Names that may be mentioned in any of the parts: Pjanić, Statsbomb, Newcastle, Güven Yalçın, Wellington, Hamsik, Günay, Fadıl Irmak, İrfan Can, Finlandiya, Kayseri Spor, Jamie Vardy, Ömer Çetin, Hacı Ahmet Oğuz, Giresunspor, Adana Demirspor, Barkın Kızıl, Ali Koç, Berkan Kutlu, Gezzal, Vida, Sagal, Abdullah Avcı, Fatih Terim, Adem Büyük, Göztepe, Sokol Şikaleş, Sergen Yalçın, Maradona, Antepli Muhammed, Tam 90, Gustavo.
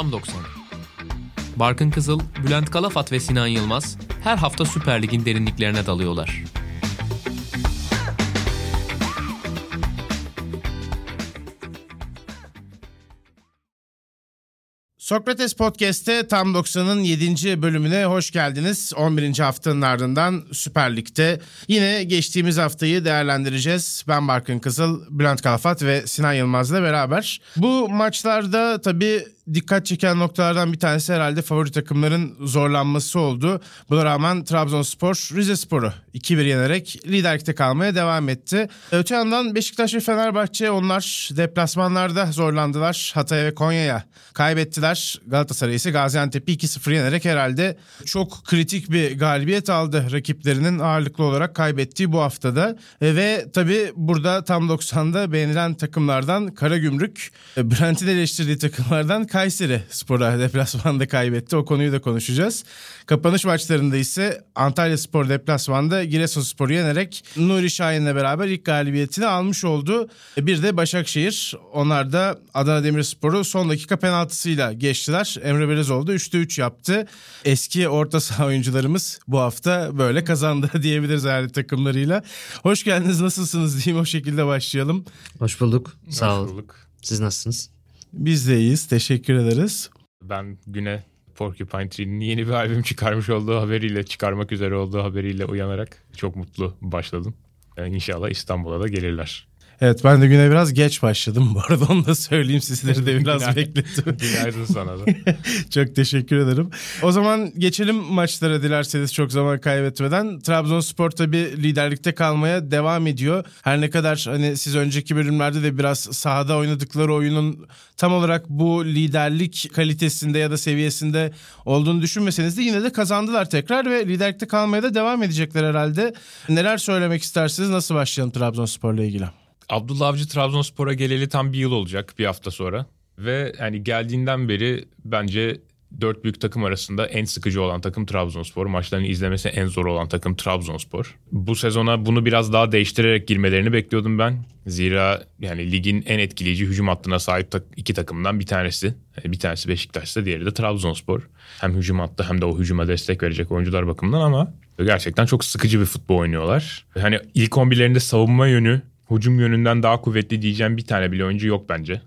Tam 90. Barkın Kızıl, Bülent Kalafat ve Sinan Yılmaz her hafta Süper Lig'in derinliklerine dalıyorlar. Sokrates Podcast'te Tam 90'ın 7. bölümüne hoş geldiniz. 11. haftanın ardından Süper Lig'de yine geçtiğimiz haftayı değerlendireceğiz. Ben Barkın Kızıl, Bülent Kalafat ve Sinan Yılmaz'la beraber. Bu maçlarda tabii dikkat çeken noktalardan bir tanesi herhalde favori takımların zorlanması oldu. Buna rağmen Trabzonspor, Rizespor'u 2-1 yenerek liderlikte kalmaya devam etti. Öte yandan Beşiktaş ve Fenerbahçe, onlar deplasmanlarda zorlandılar. Hatay'a ve Konya'ya kaybettiler. Galatasaray ise Gaziantep'i 2-0 yenerek herhalde çok kritik bir galibiyet aldı. Rakiplerinin ağırlıklı olarak kaybettiği bu haftada. Ve tabii burada Tam 90'da beğenilen takımlardan Karagümrük, Brent'in eleştirdiği takımlardan Kayseri Spor'a deplasmanda kaybetti. O konuyu da konuşacağız. Kapanış maçlarında ise Antalya Spor deplasmanda Giresunspor'u yenerek Nuri Şahin'le beraber ilk galibiyetini almış oldu. Bir de Başakşehir. Onlar da Adana Demirspor'u son dakika penaltısıyla geçtiler. Emre Belezoğlu 3'te 3 yaptı. Eski orta saha oyuncularımız bu hafta böyle kazandı diyebiliriz herhalde takımlarıyla. Hoş geldiniz, nasılsınız diyeyim, o şekilde başlayalım. Hoş bulduk. Sağ olun. Siz nasılsınız? Biz de iyiyiz. Teşekkür ederiz. Ben güne Porcupine Tree'nin yeni bir albüm çıkarmak üzere olduğu haberiyle uyanarak çok mutlu başladım. Yani İnşallah İstanbul'a da gelirler. Evet, ben de güne biraz geç başladım. Bu arada onu da söyleyeyim, sizleri de biraz beklettim. Günaydın sana da. Çok teşekkür ederim. O zaman geçelim maçlara dilerseniz, çok zaman kaybetmeden. Trabzonspor tabii liderlikte kalmaya devam ediyor. Her ne kadar hani siz önceki bölümlerde de biraz sahada oynadıkları oyunun tam olarak bu liderlik kalitesinde ya da seviyesinde olduğunu düşünmeseniz de yine de kazandılar tekrar ve liderlikte kalmaya da devam edecekler herhalde. Neler söylemek istersiniz? Nasıl başlayalım Trabzonspor'la ilgili? Abdullah Avcı Trabzonspor'a geleli tam bir yıl olacak, bir hafta sonra. Ve yani geldiğinden beri bence dört büyük takım arasında en sıkıcı olan takım Trabzonspor. Maçlarını izlemesi en zor olan takım Trabzonspor. Bu sezona bunu biraz daha değiştirerek girmelerini bekliyordum ben. Zira yani ligin en etkileyici hücum hattına sahip iki takımdan bir tanesi. Yani bir tanesi Beşiktaş'ta, diğeri de Trabzonspor. Hem hücum hattı hem de o hücuma destek verecek oyuncular bakımından, ama gerçekten çok sıkıcı bir futbol oynuyorlar. Hani ilk 11'lerinde savunma yönü hücum yönünden daha kuvvetli diyeceğim bir tane bile oyuncu yok bence.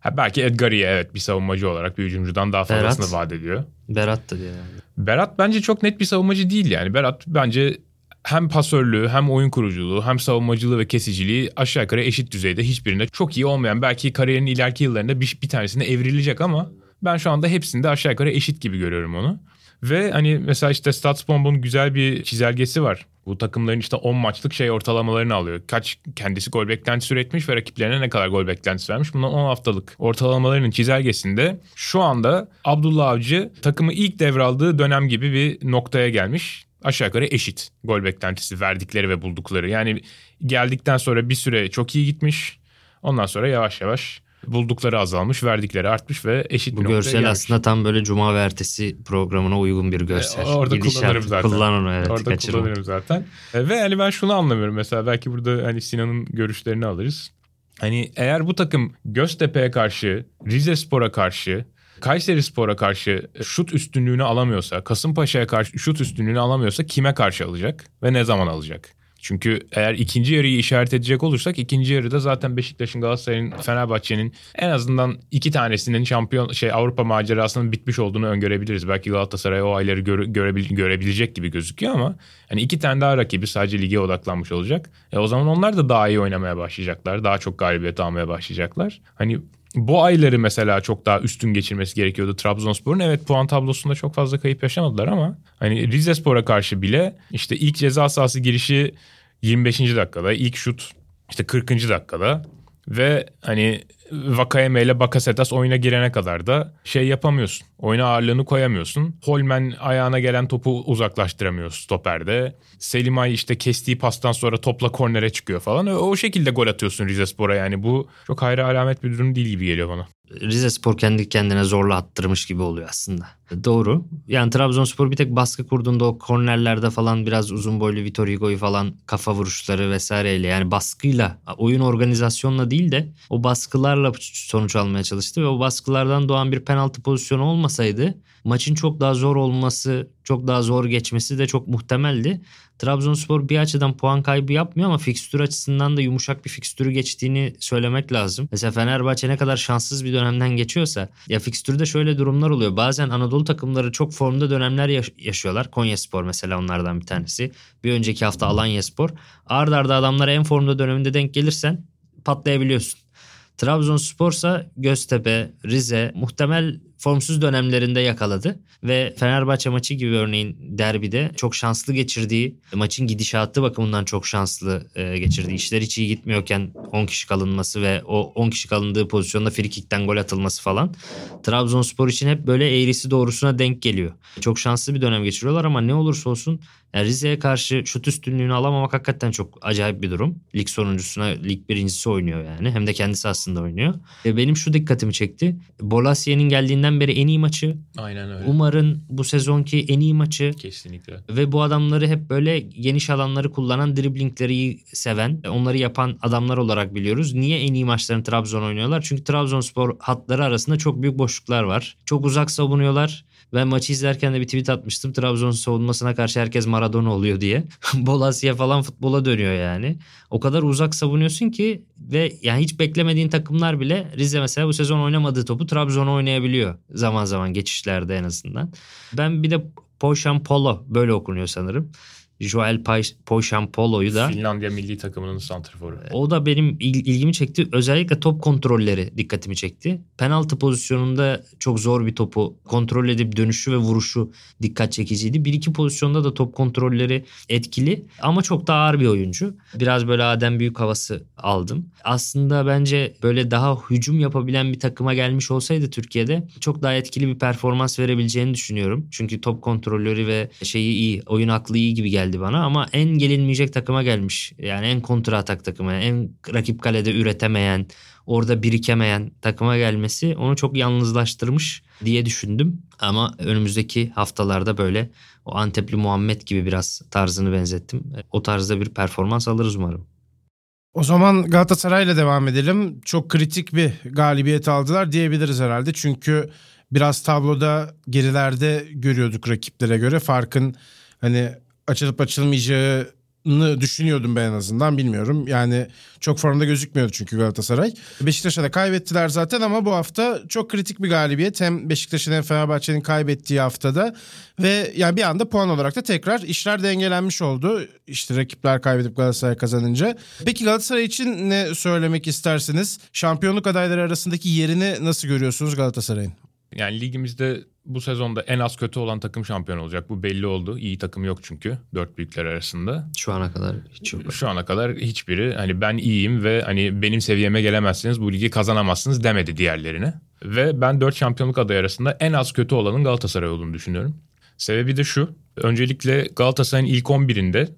Ha, belki Edgar'ı evet bir savunmacı olarak bir hücumcudan daha fazlasını vaat ediyor. Berat da diyor yani. Berat bence çok net bir savunmacı değil yani. Berat bence hem pasörlüğü hem oyun kuruculuğu hem savunmacılığı ve kesiciliği aşağı yukarı eşit düzeyde, hiçbirinde çok iyi olmayan, belki kariyerinin ileriki yıllarında bir tanesine evrilecek ama ben şu anda hepsinde aşağı yukarı eşit gibi görüyorum onu. Ve hani mesela işte Statsbomb'un güzel bir çizelgesi var. Bu takımların işte 10 maçlık ortalamalarını alıyor. Kaç kendisi gol beklentisi üretmiş ve rakiplerine ne kadar gol beklentisi vermiş. Bundan 10 haftalık ortalamalarının çizelgesinde şu anda Abdullah Avcı takımı ilk devraldığı dönem gibi bir noktaya gelmiş. Aşağı yukarı eşit gol beklentisi verdikleri ve buldukları. Yani geldikten sonra bir süre çok iyi gitmiş. Ondan sonra yavaş yavaş buldukları azalmış, verdikleri artmış ve eşit bir noktaya gelmiş. Bu görsel aslında tam böyle cuma ve ertesi programına uygun bir görsel. Orada gidişat, kullanırım zaten. Ve hani ben şunu anlamıyorum mesela, belki burada hani Sinan'ın görüşlerini alırız. Hani eğer bu takım Göztepe'ye karşı, Rizespor'a karşı, Kayseri Spor'a karşı şut üstünlüğünü alamıyorsa, Kasımpaşa'ya karşı şut üstünlüğünü alamıyorsa kime karşı alacak ve ne zaman alacak? Çünkü eğer ikinci yarıyı işaret edecek olursak, ikinci yarıda zaten Beşiktaş'ın, Galatasaray'ın, Fenerbahçe'nin en azından iki tanesinin şampiyon Avrupa macerasının bitmiş olduğunu öngörebiliriz. Belki Galatasaray o ayları görebilecek gibi gözüküyor ama hani iki tane daha rakibi sadece lige odaklanmış olacak. O zaman onlar da daha iyi oynamaya başlayacaklar. Daha çok galibiyet almaya başlayacaklar. Hani bu ayları mesela çok daha üstün geçirmesi gerekiyordu Trabzonspor'un. Evet, puan tablosunda çok fazla kayıp yaşamadılar ama hani Rizespor'a karşı bile işte ilk ceza sahası girişi 25. dakikada, ilk şut işte 40. dakikada ve hani Vakayme ile Bakasetas oyuna girene kadar da yapamıyorsun. Oyuna ağırlığını koyamıyorsun. Holmen ayağına gelen topu uzaklaştıramıyor stoperde. Selimay işte kestiği pastan sonra topla kornere çıkıyor falan. O şekilde gol atıyorsun Rizespor'a, yani bu çok hayra alamet bir durum değil gibi geliyor bana. Rizespor kendi kendine zorla attırmış gibi oluyor aslında. Doğru. Yani Trabzonspor bir tek baskı kurduğunda o kornerlerde falan biraz uzun boylu Vitor Hugo'yu falan kafa vuruşları vesaireyle, yani baskıyla, oyun organizasyonla değil de o baskılar baskılarla sonuç almaya çalıştı ve o baskılardan doğan bir penaltı pozisyonu olmasaydı maçın çok daha zor olması, çok daha zor geçmesi de çok muhtemeldi. Trabzonspor bir açıdan puan kaybı yapmıyor ama fikstür açısından da yumuşak bir fikstürü geçtiğini söylemek lazım. Mesela Fenerbahçe ne kadar şanssız bir dönemden geçiyorsa, ya fikstürde şöyle durumlar oluyor. Bazen Anadolu takımları çok formda dönemler yaşıyorlar. Konyaspor mesela onlardan bir tanesi. Bir önceki hafta Alanyaspor. Ard arda adamlara en formda döneminde denk gelirsen patlayabiliyorsun. Trabzonspor'sa Göztepe, Rize muhtemel formsuz dönemlerinde yakaladı ve Fenerbahçe maçı gibi örneğin derbide çok şanslı geçirdiği, maçın gidişatı bakımından çok şanslı geçirdiği, işler hiç iyi gitmiyorken 10 kişi kalınması ve o 10 kişi kalındığı pozisyonda frikikten gol atılması falan Trabzonspor için hep böyle eğrisi doğrusuna denk geliyor. Çok şanslı bir dönem geçiriyorlar ama ne olursa olsun yani Rize'ye karşı şut üstünlüğünü alamamak hakikaten çok acayip bir durum. Lig sonuncusuna lig birincisi oynuyor yani. Hem de kendisi aslında oynuyor. Benim şu dikkatimi çekti. Bolasya'nın geldiğinden beri en iyi maçı. Aynen öyle. Umar'ın bu sezonki en iyi maçı. Kesinlikle. Ve bu adamları hep böyle geniş alanları kullanan, driblingleri seven, onları yapan adamlar olarak biliyoruz. Niye en iyi maçlarını Trabzon oynuyorlar? Çünkü Trabzonspor hatları arasında çok büyük boşluklar var. Çok uzak savunuyorlar. Ben maçı izlerken de bir tweet atmıştım. Trabzon savunmasına karşı herkes Maradona oluyor diye. Bolasya falan futbola dönüyor yani. O kadar uzak savunuyorsun ki ve yani hiç beklemediğin takımlar bile, Rize mesela bu sezon oynamadığı topu Trabzon'a oynayabiliyor. Zaman zaman geçişlerde en azından. Ben bir de Poşampolo, böyle okunuyor sanırım, Joel Poşampolo'yu da, Finlandiya milli takımının santrforu. O da benim ilgimi çekti. Özellikle top kontrolleri dikkatimi çekti. Penaltı pozisyonunda çok zor bir topu kontrol edip dönüşü ve vuruşu dikkat çekiciydi. Bir iki pozisyonda da top kontrolleri etkili ama çok da ağır bir oyuncu. Biraz böyle Adem Büyük havası aldım. Aslında bence böyle daha hücum yapabilen bir takıma gelmiş olsaydı Türkiye'de çok daha etkili bir performans verebileceğini düşünüyorum. Çünkü top kontrolleri ve şeyi iyi, oyun aklı iyi gibi geldi bana ama en gelinmeyecek takıma gelmiş. Yani en kontra atak takıma, en rakip kalede üretemeyen, orada birikemeyen takıma gelmesi onu çok yalnızlaştırmış diye düşündüm. Ama önümüzdeki haftalarda böyle o Antepli Muhammed gibi biraz tarzını benzettim. O tarzda bir performans alırız umarım. O zaman Galatasaray'la devam edelim. Çok kritik bir galibiyet aldılar diyebiliriz herhalde. Çünkü biraz tabloda gerilerde görüyorduk rakiplere göre. Farkın hani açılıp açılmayacağını düşünüyordum ben en azından, bilmiyorum. Yani çok formda gözükmüyordu çünkü Galatasaray. Beşiktaş'a da kaybettiler zaten ama bu hafta çok kritik bir galibiyet. Hem Beşiktaş'ın hem Fenerbahçe'nin kaybettiği haftada ve yani bir anda puan olarak da tekrar işler dengelenmiş oldu. İşte rakipler kaybedip Galatasaray kazanınca. Peki Galatasaray için ne söylemek istersiniz? Şampiyonluk adayları arasındaki yerini nasıl görüyorsunuz Galatasaray'ın? Yani ligimizde bu sezonda en az kötü olan takım şampiyon olacak. Bu belli oldu. İyi takım yok çünkü dört büyükler arasında. Şu ana kadar hiç yok. Şu ana kadar hiçbiri hani ben iyiyim ve hani benim seviyeme gelemezsiniz, bu ligi kazanamazsınız demedi diğerlerine. Ve ben dört şampiyonluk adayı arasında en az kötü olanın Galatasaray olduğunu düşünüyorum. Sebebi de şu. Öncelikle Galatasaray'ın ilk 11'inde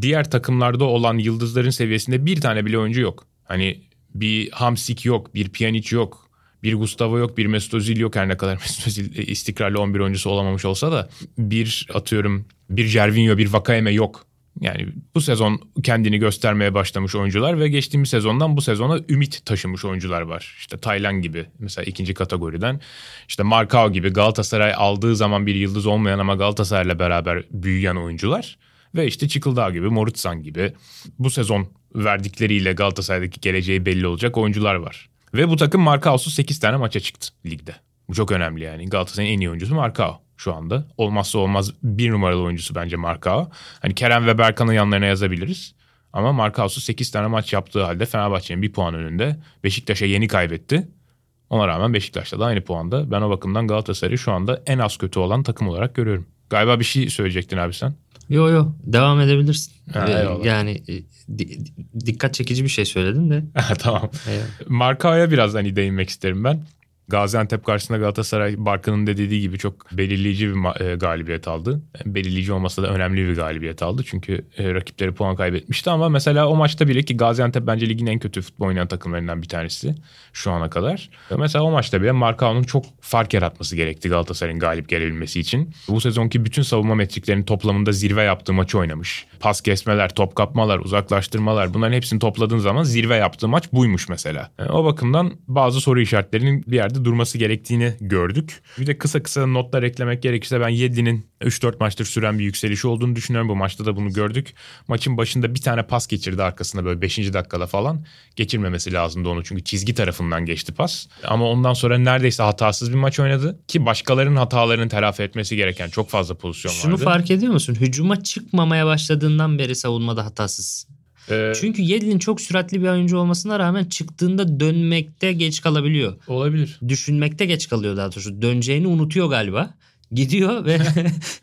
diğer takımlarda olan yıldızların seviyesinde bir tane bile oyuncu yok. Hani bir Hamsik yok, bir Pjanić yok. Bir Gustavo yok, bir Mesut Özil yok, her ne kadar Mesut Özil istikrarlı 11 oyuncusu olamamış olsa da. Bir atıyorum bir Gervinho, bir Vakayme yok. Yani bu sezon kendini göstermeye başlamış oyuncular ve geçtiğimiz sezondan bu sezona ümit taşımış oyuncular var. İşte Taylan gibi mesela ikinci kategoriden. İşte Marcão gibi Galatasaray aldığı zaman bir yıldız olmayan ama Galatasaray'la beraber büyüyen oyuncular. Ve işte Çıkıldağ gibi, Morutan gibi bu sezon verdikleriyle Galatasaray'daki geleceği belli olacak oyuncular var. Ve bu takım Marcao'su 8 tane maça çıktı ligde. Bu çok önemli yani. Galatasaray'ın en iyi oyuncusu Marcão şu anda. Olmazsa olmaz bir numaralı oyuncusu bence Marcão. Hani Kerem ve Berkan'ın yanlarına yazabiliriz. Ama Marcao'su 8 tane maç yaptığı halde Fenerbahçe'nin bir puan önünde. Beşiktaş'a yeni kaybetti. Ona rağmen Beşiktaş'la da aynı puanda. Ben o bakımdan Galatasaray'ı şu anda en az kötü olan takım olarak görüyorum. Galiba bir şey söyleyecektin abi sen. Yo devam edebilirsin. Yani dikkat çekici bir şey söyledin de. Tamam. Marcao'ya biraz hani değinmek isterim ben. Gaziantep karşısında Galatasaray, Barkın'ın da dediği gibi çok belirleyici bir galibiyet aldı. Belirleyici olmasa da önemli bir galibiyet aldı. Çünkü rakipleri puan kaybetmişti ama mesela o maçta bile, ki Gaziantep bence ligin en kötü futbol oynayan takımlarından bir tanesi şu ana kadar. Mesela o maçta bile Marcao'nun çok fark yaratması gerekti Galatasaray'ın galip gelebilmesi için. Bu sezonki bütün savunma metriklerinin toplamında zirve yaptığı maçı oynamış. Pas kesmeler, top kapmalar, uzaklaştırmalar, bunların hepsini topladığın zaman zirve yaptığı maç buymuş mesela. O bakımdan bazı soru işaretlerinin bir yerde durması gerektiğini gördük. Bir de kısa kısa notlar eklemek gerekirse ben Yedlin'in 3-4 maçtır süren bir yükselişi olduğunu düşünüyorum. Bu maçta da bunu gördük. Maçın başında bir tane pas geçirdi arkasında böyle 5. dakikada falan. Geçirmemesi lazımdı onu çünkü çizgi tarafından geçti pas. Ama ondan sonra neredeyse hatasız bir maç oynadı ki başkalarının hatalarını telafi etmesi gereken çok fazla pozisyon vardı. Şunu fark ediyor musun? Hücuma çıkmamaya başladığından beri savunmada hatasız. Çünkü Yedlin çok süratli bir oyuncu olmasına rağmen çıktığında dönmekte geç kalabiliyor. Olabilir. Düşünmekte geç kalıyor daha doğrusu. Döneceğini unutuyor galiba. Gidiyor ve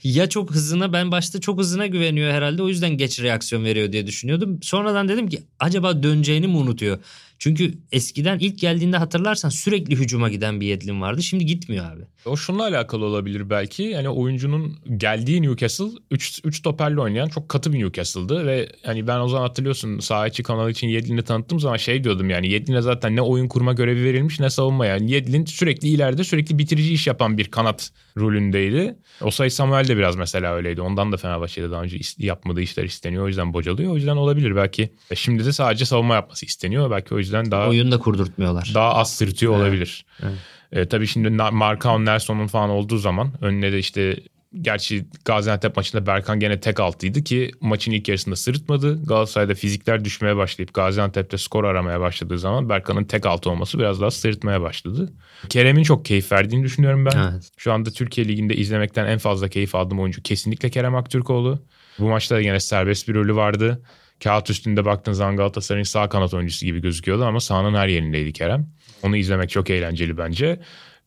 ya çok hızına, ben başta çok hızına güveniyor herhalde, o yüzden geç reaksiyon veriyor diye düşünüyordum. Sonradan dedim ki acaba döneceğini mi unutuyor? Çünkü eskiden ilk geldiğinde hatırlarsan sürekli hücuma giden bir Yedlin vardı. Şimdi gitmiyor abi. O şununla alakalı olabilir belki. Yani oyuncunun geldiği Newcastle 3 stoperle oynayan çok katı bir Newcastle'dı. Ve hani ben o zaman hatırlıyorsun saha içi kanalı için Yedlin'i tanıttığım zaman şey diyordum yani. Yedlin'e zaten ne oyun kurma görevi verilmiş ne savunma yani. Yedlin sürekli ileride sürekli bitirici iş yapan bir kanat rolündeydi. Osayi Samuel de biraz mesela öyleydi. Ondan da Fenerbahçe'de daha önce yapmadığı işler isteniyor. O yüzden bocalıyor. O yüzden olabilir belki. Şimdi de sadece savunma yapması isteniyor. Belki o yüzden daha oyun da kurdurtmuyorlar. Daha az sırtıyor olabilir. Evet. Tabii şimdi Marcão, Nelson'un falan olduğu zaman önüne de işte, gerçi Gaziantep maçında Berkan gene tek altıydı ki maçın ilk yarısında sırıtmadı. Galatasaray'da fizikler düşmeye başlayıp Gaziantep'te skor aramaya başladığı zaman Berkan'ın tek altı olması biraz daha sırıtmaya başladı. Kerem'in çok keyif verdiğini düşünüyorum ben. Evet. Şu anda Türkiye Ligi'nde izlemekten en fazla keyif aldığım oyuncu kesinlikle Kerem Aktürkoğlu. Bu maçta da gene serbest bir rolü vardı. Kağıt üstünde baktığın zaman Galatasaray'ın sağ kanat oyuncusu gibi gözüküyordu ama sahanın her yerindeydi Kerem. Onu izlemek çok eğlenceli bence.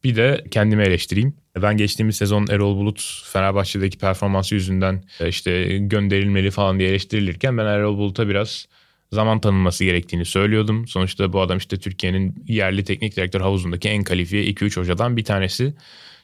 Bir de kendimi eleştireyim. Ben geçtiğimiz sezon Erol Bulut Fenerbahçe'deki performansı yüzünden işte gönderilmeli falan diye eleştirilirken ben Erol Bulut'a biraz zaman tanınması gerektiğini söylüyordum. Sonuçta bu adam işte Türkiye'nin yerli teknik direktör havuzundaki en kalifiye 2-3 hocadan bir tanesi.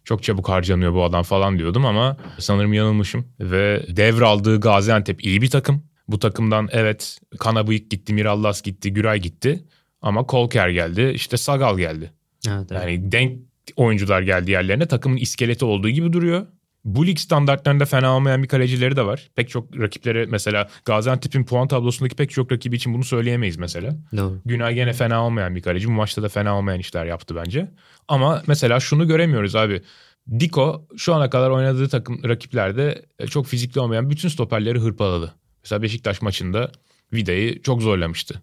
Çok çabuk harcanıyor bu adam falan diyordum ama sanırım yanılmışım. Ve devraldığı Gaziantep iyi bir takım. Bu takımdan evet Kanabıyık gitti, Mirallas gitti, Güray gitti ama Kolker geldi, işte Sagal geldi. Evet, evet. Yani denk oyuncular geldi yerlerine, takımın iskeleti olduğu gibi duruyor. Bu lig standartlarında fena olmayan bir kalecileri de var. Pek çok rakiplere mesela Gaziantep'in puan tablosundaki pek çok rakibi için bunu söyleyemeyiz mesela. Doğru. Günay gene fena olmayan bir kaleci. Bu maçta da fena olmayan işler yaptı bence. Ama mesela şunu göremiyoruz abi. Diko şu ana kadar oynadığı takım rakiplerde çok fizikli olmayan bütün stoperleri hırpaladı. Mesela Beşiktaş maçında Vida'yı çok zorlamıştı.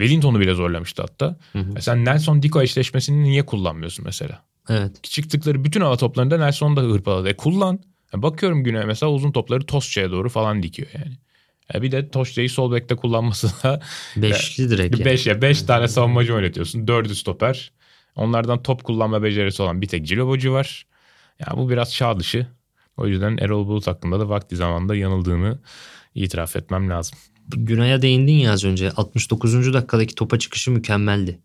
Wellington'u bile zorlamıştı hatta. Hı hı. Sen Nelson Diko eşleşmesini niye kullanmıyorsun mesela? Evet. Çıktıkları bütün hava toplarında Nelson da hırpaladı. Kullan. Bakıyorum Güney mesela uzun topları Tosça'ya doğru falan dikiyor yani. Bir de Tosça'yı sol bekte kullanması da... Beşli direkt yani. Beş tane savunmacı oynatıyorsun. 4'ü stoper. Onlardan top kullanma becerisi olan bir tek Cilobocu var. Yani bu biraz çağ dışı. O yüzden Erol Bulut hakkında da vakti zamanında yanıldığını itiraf etmem lazım. Günay'a değindin ya az önce. 69. dakikadaki topa çıkışı mükemmeldi.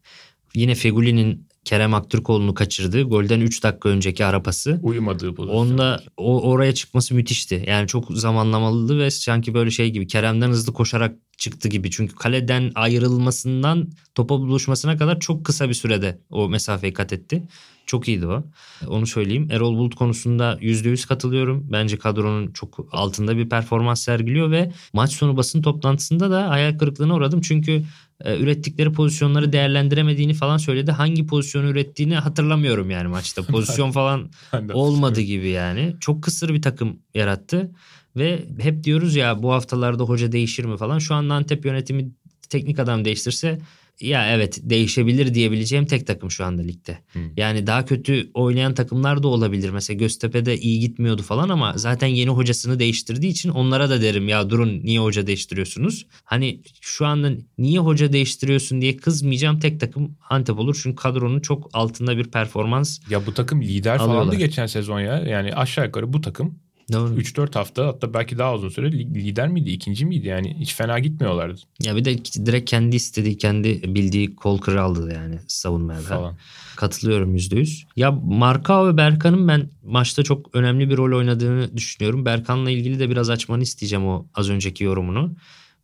Yine Feguli'nin Kerem Aktürkoğlu'nu kaçırdığı golden 3 dakika önceki ara pası. Uyumadığı pozisyon. Onda oraya çıkması müthişti. Yani çok zamanlamalıydı ve sanki böyle şey gibi Kerem'den hızlı koşarak çıktı gibi. Çünkü kaleden ayrılmasından topa buluşmasına kadar çok kısa bir sürede o mesafeyi kat etti. Çok iyiydi o. Onu söyleyeyim. Erol Bulut konusunda %100 katılıyorum. Bence kadronun çok altında bir performans sergiliyor ve maç sonu basın toplantısında da hayal kırıklığına uğradım. Çünkü ürettikleri pozisyonları değerlendiremediğini falan söyledi. Hangi pozisyonu ürettiğini hatırlamıyorum yani maçta. Pozisyon falan olmadı gibi yani. Çok kısır bir takım yarattı. Ve hep diyoruz ya bu haftalarda hoca değişir mi falan. Şu an Antep yönetimi teknik adam değiştirse... Ya evet değişebilir diyebileceğim tek takım şu anda ligde. Yani daha kötü oynayan takımlar da olabilir. Mesela Göztepe'de iyi gitmiyordu falan ama zaten yeni hocasını değiştirdiği için onlara da derim ya durun niye hoca değiştiriyorsunuz? Hani şu anda niye hoca değiştiriyorsun diye kızmayacağım tek takım Antep olur. Çünkü kadronun çok altında bir performans. Ya bu takım lider falandı geçen sezon ya. Yani aşağı yukarı bu takım Doğru. 3-4 hafta hatta belki daha uzun süre lider miydi, ikinci miydi yani, hiç fena gitmiyorlardı. Ya bir de direkt kendi istediği, kendi bildiği kol kraldı yani savunmaya falan. Katılıyorum %100. Ya Marcão ve Berkan'ın ben maçta çok önemli bir rol oynadığını düşünüyorum. Berkan'la ilgili de biraz açmanı isteyeceğim o az önceki yorumunu.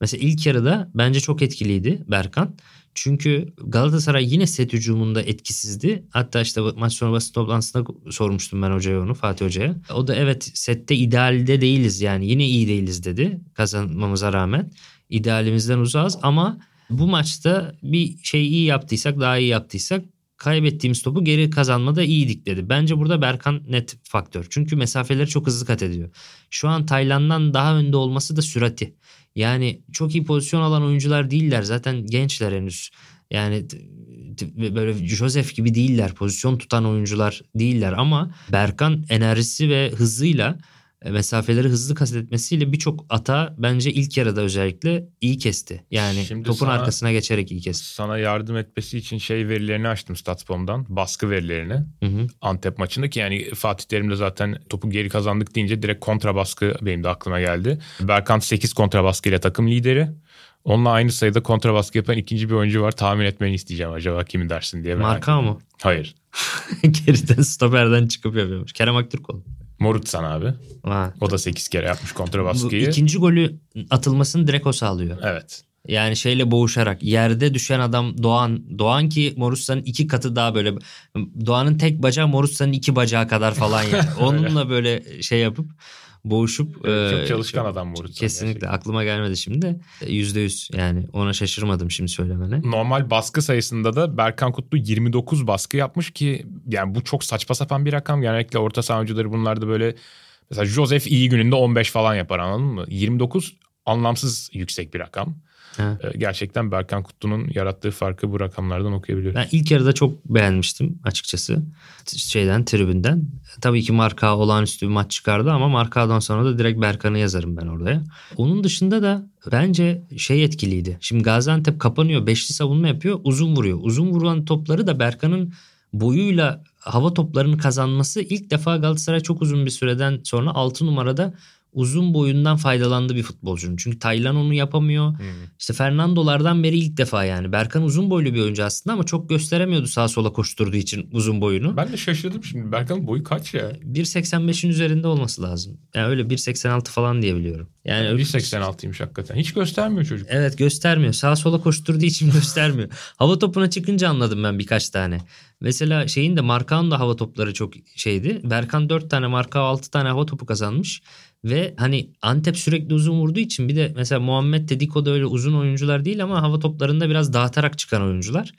Mesela ilk yarıda bence çok etkiliydi Berkan. Çünkü Galatasaray yine set hücumunda etkisizdi. Hatta işte maç sonra basın toplantısında sormuştum ben hocaya onu, Fatih Hoca'ya. O da evet sette idealde değiliz yani, yine iyi değiliz dedi kazanmamıza rağmen. İdealimizden uzağız ama bu maçta bir şey iyi yaptıysak, daha iyi yaptıysak kaybettiğimiz topu geri kazanmada iyiydik dedi. Bence burada Berkan net faktör. Çünkü mesafeleri çok hızlı kat ediyor. Şu an Taylan'dan daha önde olması da sürati. Yani çok iyi pozisyon alan oyuncular değiller. Zaten gençler henüz. Yani böyle Josef gibi değiller. Pozisyon tutan oyuncular değiller ama Berkan enerjisi ve hızıyla, mesafeleri hızlı kastetmesiyle birçok ata bence ilk yarıda özellikle iyi kesti. Yani şimdi topun arkasına geçerek iyi kesti. Sana yardım etmesi için şey verilerini açtım Statsbomb'dan. Baskı verilerini. Hı. Antep maçındaki yani Fatih Terim de zaten topu geri kazandık deyince direkt kontra baskı benim de aklıma geldi. Berkan 8 kontra baskıyla takım lideri. Onunla aynı sayıda kontra baskı yapan ikinci bir oyuncu var. Tahmin etmeni isteyeceğim, acaba kimi dersin diye. Marcão mu? Hayır. Geriden stoperden çıkıp yapıyormuş. Kerem Aktürkoğlu. Morutan abi. Ha. O da 8 kere yapmış kontra baskıyı. İkinci golü atılmasını direkt o sağlıyor. Evet. Yani şeyle boğuşarak yerde düşen adam Doğan ki Morutan'ın 2 katı daha böyle. Doğan'ın tek bacağı Morutan'ın 2 bacağı kadar falan yani. Onunla böyle şey yapıp boğuşup. Çok çalışkan adam Morutan. Kesinlikle gerçekten. Aklıma gelmedi şimdi de. %100 yani, ona şaşırmadım şimdi söylemene. Normal baskı sayısında da Berkan Kutlu 29 baskı yapmış ki yani bu çok saçma sapan bir rakam. Genellikle orta saha oyuncuları bunlarda böyle mesela Josef iyi gününde 15 falan yapar, anladın mı? 29 anlamsız yüksek bir rakam. Ha. Gerçekten Berkan Kutlu'nun yarattığı farkı bu rakamlardan okuyabiliyoruz. Ben ilk yarıda çok beğenmiştim açıkçası. Tribünden. Tabii ki Marcão olağanüstü bir maç çıkardı ama Marcão'dan sonra da direkt Berkan'ı yazarım ben oraya. Onun dışında da bence şey etkiliydi. Şimdi Gaziantep kapanıyor, beşli savunma yapıyor, uzun vuruyor. Uzun vurulan topları da Berkan'ın boyuyla hava toplarını kazanması, ilk defa Galatasaray çok uzun bir süreden sonra 6 numarada uzun boyundan faydalandı bir futbolcunun. Çünkü Taylan onu yapamıyor. Hmm. İşte Fernando'lardan beri ilk defa yani. Berkan uzun boylu bir oyuncu aslında ama çok gösteremiyordu sağa sola koşturduğu için uzun boyunu. Ben de şaşırdım şimdi. Berkan'ın boyu kaç ya? 1.85'in üzerinde olması lazım. Yani öyle 1.86 falan diye biliyorum. Yani 1.86'ymış hakikaten. Hiç göstermiyor çocuk. Evet, göstermiyor. Sağa sola koşturduğu için göstermiyor. Hava topuna çıkınca anladım ben birkaç tane. Mesela şeyin de Marcão'nun da hava topları çok şeydi. Berkan 4 tane, Marcão 6 tane hava topu kazanmış. Ve hani Antep sürekli uzun vurduğu için, bir de mesela Muhammed de Diko da öyle uzun oyuncular değil ama hava toplarında biraz dağıtarak çıkan oyuncular.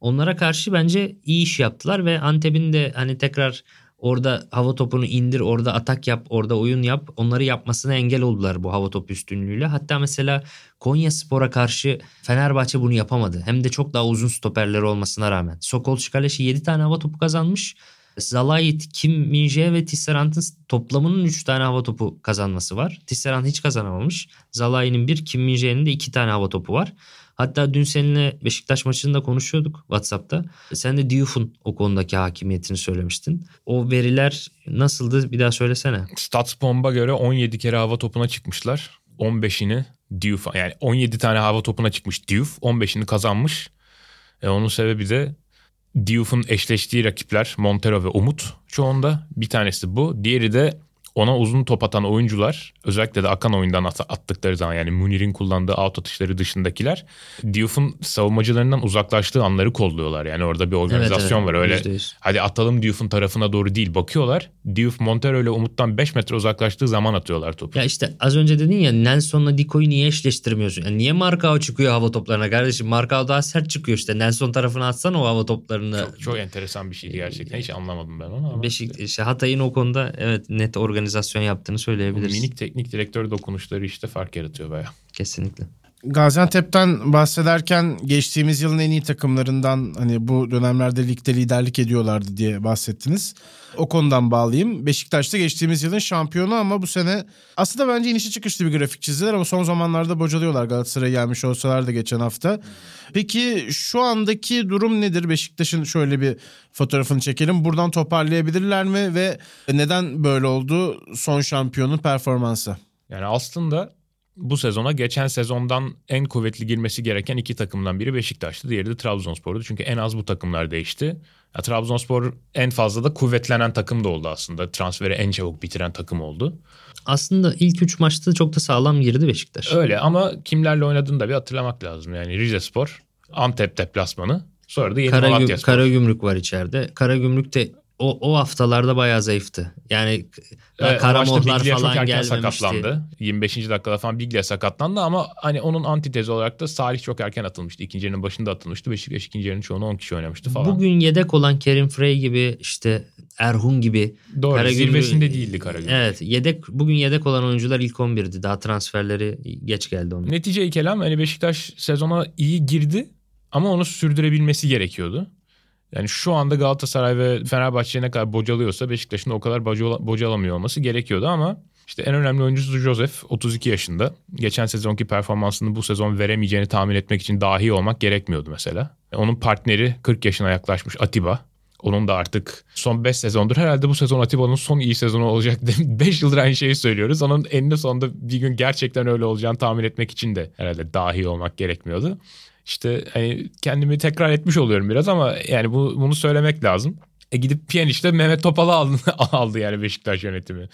Onlara karşı bence iyi iş yaptılar ve Antep'in de hani tekrar orada hava topunu indir, orada atak yap, orada oyun yap, onları yapmasına engel oldular bu hava topu üstünlüğüyle. Hatta mesela Konyaspor'a karşı Fenerbahçe bunu yapamadı. Hem de çok daha uzun stoperleri olmasına rağmen. Sokol Şikaleş'i 7 tane hava topu kazanmış. Zalait, Kim Min-jae ve Tisserant'ın toplamının 3 tane hava topu kazanması var. Tisserant hiç kazanamamış. Zalai'nin 1, Kim Min-jae'nin de 2 tane hava topu var. Hatta dün seninle Beşiktaş maçında konuşuyorduk WhatsApp'ta. Sen de Diouf'un o konudaki hakimiyetini söylemiştin. O veriler nasıldı bir daha söylesene. Statsbomb'a göre 17 kere hava topuna çıkmışlar. 15'ini Diouf, yani 17 tane hava topuna çıkmış Diouf, 15'ini kazanmış. Onun sebebi de Diouf'un eşleştiği rakipler Montero ve Umut çoğunda. Bir tanesi bu. Diğeri de ona uzun top atan oyuncular, özellikle de akan oyundan attıkları zaman, yani Münir'in kullandığı out atışları dışındakiler Diouf'un savunmacılarından uzaklaştığı anları kolluyorlar. Yani orada bir organizasyon var. Öyle %100. Hadi atalım Diouf'un tarafına doğru değil, bakıyorlar. Diouf Montero ile Umut'tan 5 metre uzaklaştığı zaman atıyorlar topu. Ya işte az önce dedin ya, Nelson'la Diko'yu niye eşleştirmiyorsun? Yani niye Marcão çıkıyor hava toplarına kardeşim? Marcão daha sert çıkıyor işte. Nelson tarafına atsana o hava toplarını. Çok enteresan bir şeydi gerçekten. Hiç anlamadım ben onu ama. İşte Hatay'ın o konuda evet net organizasyon yaptığını söyleyebiliriz. Minik teknik direktör dokunuşları işte fark yaratıyor bayağı. Kesinlikle. Gaziantep'ten bahsederken geçtiğimiz yılın en iyi takımlarından, hani bu dönemlerde ligde liderlik ediyorlardı diye bahsettiniz. O konudan bağlayayım. Beşiktaş'ta geçtiğimiz yılın şampiyonu ama bu sene aslında bence inişi çıkışlı bir grafik çizdiler ama son zamanlarda bocalıyorlar, Galatasaray'a gelmiş olsalar da geçen hafta. Peki şu andaki durum nedir? Beşiktaş'ın şöyle bir fotoğrafını çekelim. Buradan toparlayabilirler mi ve neden böyle oldu son şampiyonun performansı? Yani aslında bu sezona geçen sezondan en kuvvetli girmesi gereken iki takımdan biri Beşiktaş'tı. Diğeri de Trabzonspor'du. Çünkü en az bu takımlar değişti. Ya, Trabzonspor en fazla da kuvvetlenen takım da oldu aslında. Transferi en çabuk bitiren takım oldu. Aslında ilk 3 maçta çok da sağlam girdi Beşiktaş. Öyle ama kimlerle oynadığını da bir hatırlamak lazım. Yani Rizespor, Antep deplasmanı, sonra da yeni Malatya Spor. Karagümrük var içeride. Karagümrük de o haftalarda bayağı zayıftı. Yani Karamohlar falan gelmemişti. 25. dakikada falan Biglia sakatlandı ama hani onun antitezi olarak da Salih çok erken atılmıştı. İkinci yarının başında atılmıştı. Beşiktaş ikinci yarının çoğunu 10 kişi oynamıştı falan. Bugün yedek olan Kerim Frey gibi, işte Erhun gibi. Doğru, zirvesinde değildi Karagümrük. Evet, bugün yedek olan oyuncular ilk 11'di. Daha transferleri geç geldi onun. Netice-i kelam hani Beşiktaş sezona iyi girdi ama onu sürdürebilmesi gerekiyordu. Yani şu anda Galatasaray ve Fenerbahçe ne kadar bocalıyorsa Beşiktaş'ın o kadar bocalamıyor olması gerekiyordu ama işte en önemli oyuncusu Josef, 32 yaşında. Geçen sezonki performansını bu sezon veremeyeceğini tahmin etmek için dahi olmak gerekmiyordu mesela. Onun partneri 40 yaşına yaklaşmış Atiba. Onun da artık son 5 sezondur. Herhalde bu sezon Atiba'nın son iyi sezonu olacak. 5 yıldır aynı şeyi söylüyoruz. Onun eninde sonunda bir gün gerçekten öyle olacağını tahmin etmek için de herhalde dahi olmak gerekmiyordu. İşte hani kendimi tekrar etmiş oluyorum biraz ama yani bunu söylemek lazım. Gidip Pjanić'le Mehmet Topal'ı aldı yani Beşiktaş yönetimi.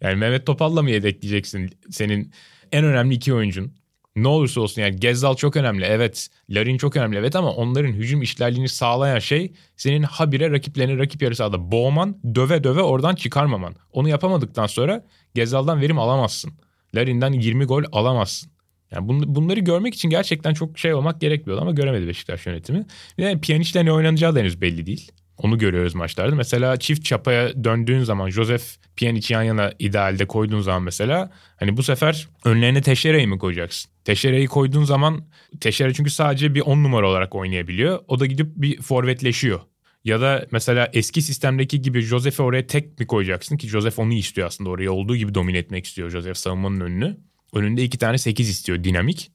Yani Mehmet Topal'la mı yedekleyeceksin senin en önemli iki oyuncun? Ne olursa olsun yani Gezzal çok önemli, evet. Larin çok önemli, evet, ama onların hücum işlerliğini sağlayan şey senin habire rakiplerini rakip yarı sahada boğman, döve döve oradan çıkarmaman. Onu yapamadıktan sonra Gezzal'dan verim alamazsın. Larin'den 20 gol alamazsın. Yani bunları görmek için gerçekten çok şey olmak gerekmiyordu ama göremedi Beşiktaş yönetimi. Yani Pjanić'le ne oynanacağı da henüz belli değil. Onu görüyoruz maçlarda. Mesela çift çapaya döndüğün zaman Josef Pjanić yan yana idealde koyduğun zaman mesela hani bu sefer önlerine Teşere'yi mi koyacaksın? Teşere'yi koyduğun zaman Teşere çünkü sadece bir 10 numara olarak oynayabiliyor. O da gidip bir forvetleşiyor. Ya da mesela eski sistemdeki gibi Josef'i oraya tek mi koyacaksın ki Josef onu istiyor aslında, oraya olduğu gibi domine etmek istiyor Josef savunmanın önünü. Önünde 2 tane 8 istiyor dinamik.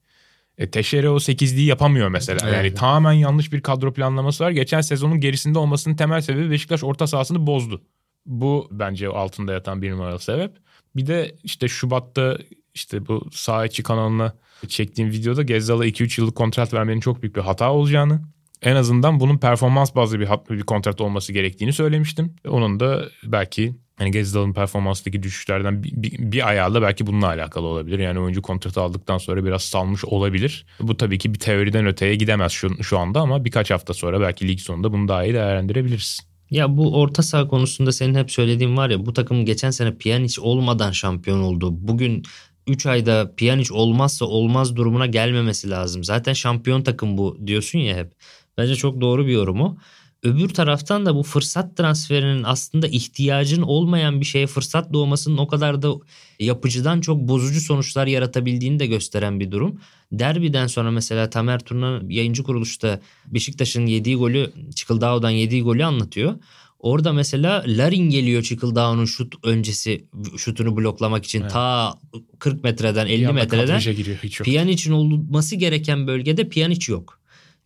Teşeri o 8'liği yapamıyor mesela. Evet. Yani tamamen yanlış bir kadro planlaması var. Geçen sezonun gerisinde olmasının temel sebebi Beşiktaş orta sahasını bozdu. Bu bence altında yatan bir numaralı sebep. Bir de işte Şubat'ta işte bu saha içi kanalına çektiğim videoda Gezzal'a 2-3 yıllık kontrat vermenin çok büyük bir hata olacağını, en azından bunun performans bazlı bir kontrat olması gerektiğini söylemiştim. Onun da belki yani Gezdal'ın performansındaki düşüşlerden bir ayağı da belki bununla alakalı olabilir. Yani oyuncu kontratı aldıktan sonra biraz salmış olabilir. Bu tabii ki bir teoriden öteye gidemez şu anda ama birkaç hafta sonra belki lig sonunda bunu daha iyi değerlendirebiliriz. Ya bu orta saha konusunda senin hep söylediğin var ya, bu takım geçen sene Pjanić olmadan şampiyon oldu. Bugün 3 ayda Pjanić olmazsa olmaz durumuna gelmemesi lazım. Zaten şampiyon takım bu diyorsun ya hep. Bence çok doğru bir yorum o. Öbür taraftan da bu fırsat transferinin aslında ihtiyacın olmayan bir şeye fırsat doğmasının o kadar da yapıcıdan çok bozucu sonuçlar yaratabildiğini de gösteren bir durum. Derbiden sonra mesela Tamer Turna yayıncı kuruluşta Beşiktaş'ın yediği golü, Çıkıldao'dan yediği golü anlatıyor. Orada mesela Larin geliyor Çıkıldao'nun şut öncesi şutunu bloklamak için. Evet. Ta 40 metreden 50 metreden Pjanić'in olması gereken bölgede Pjanić yok.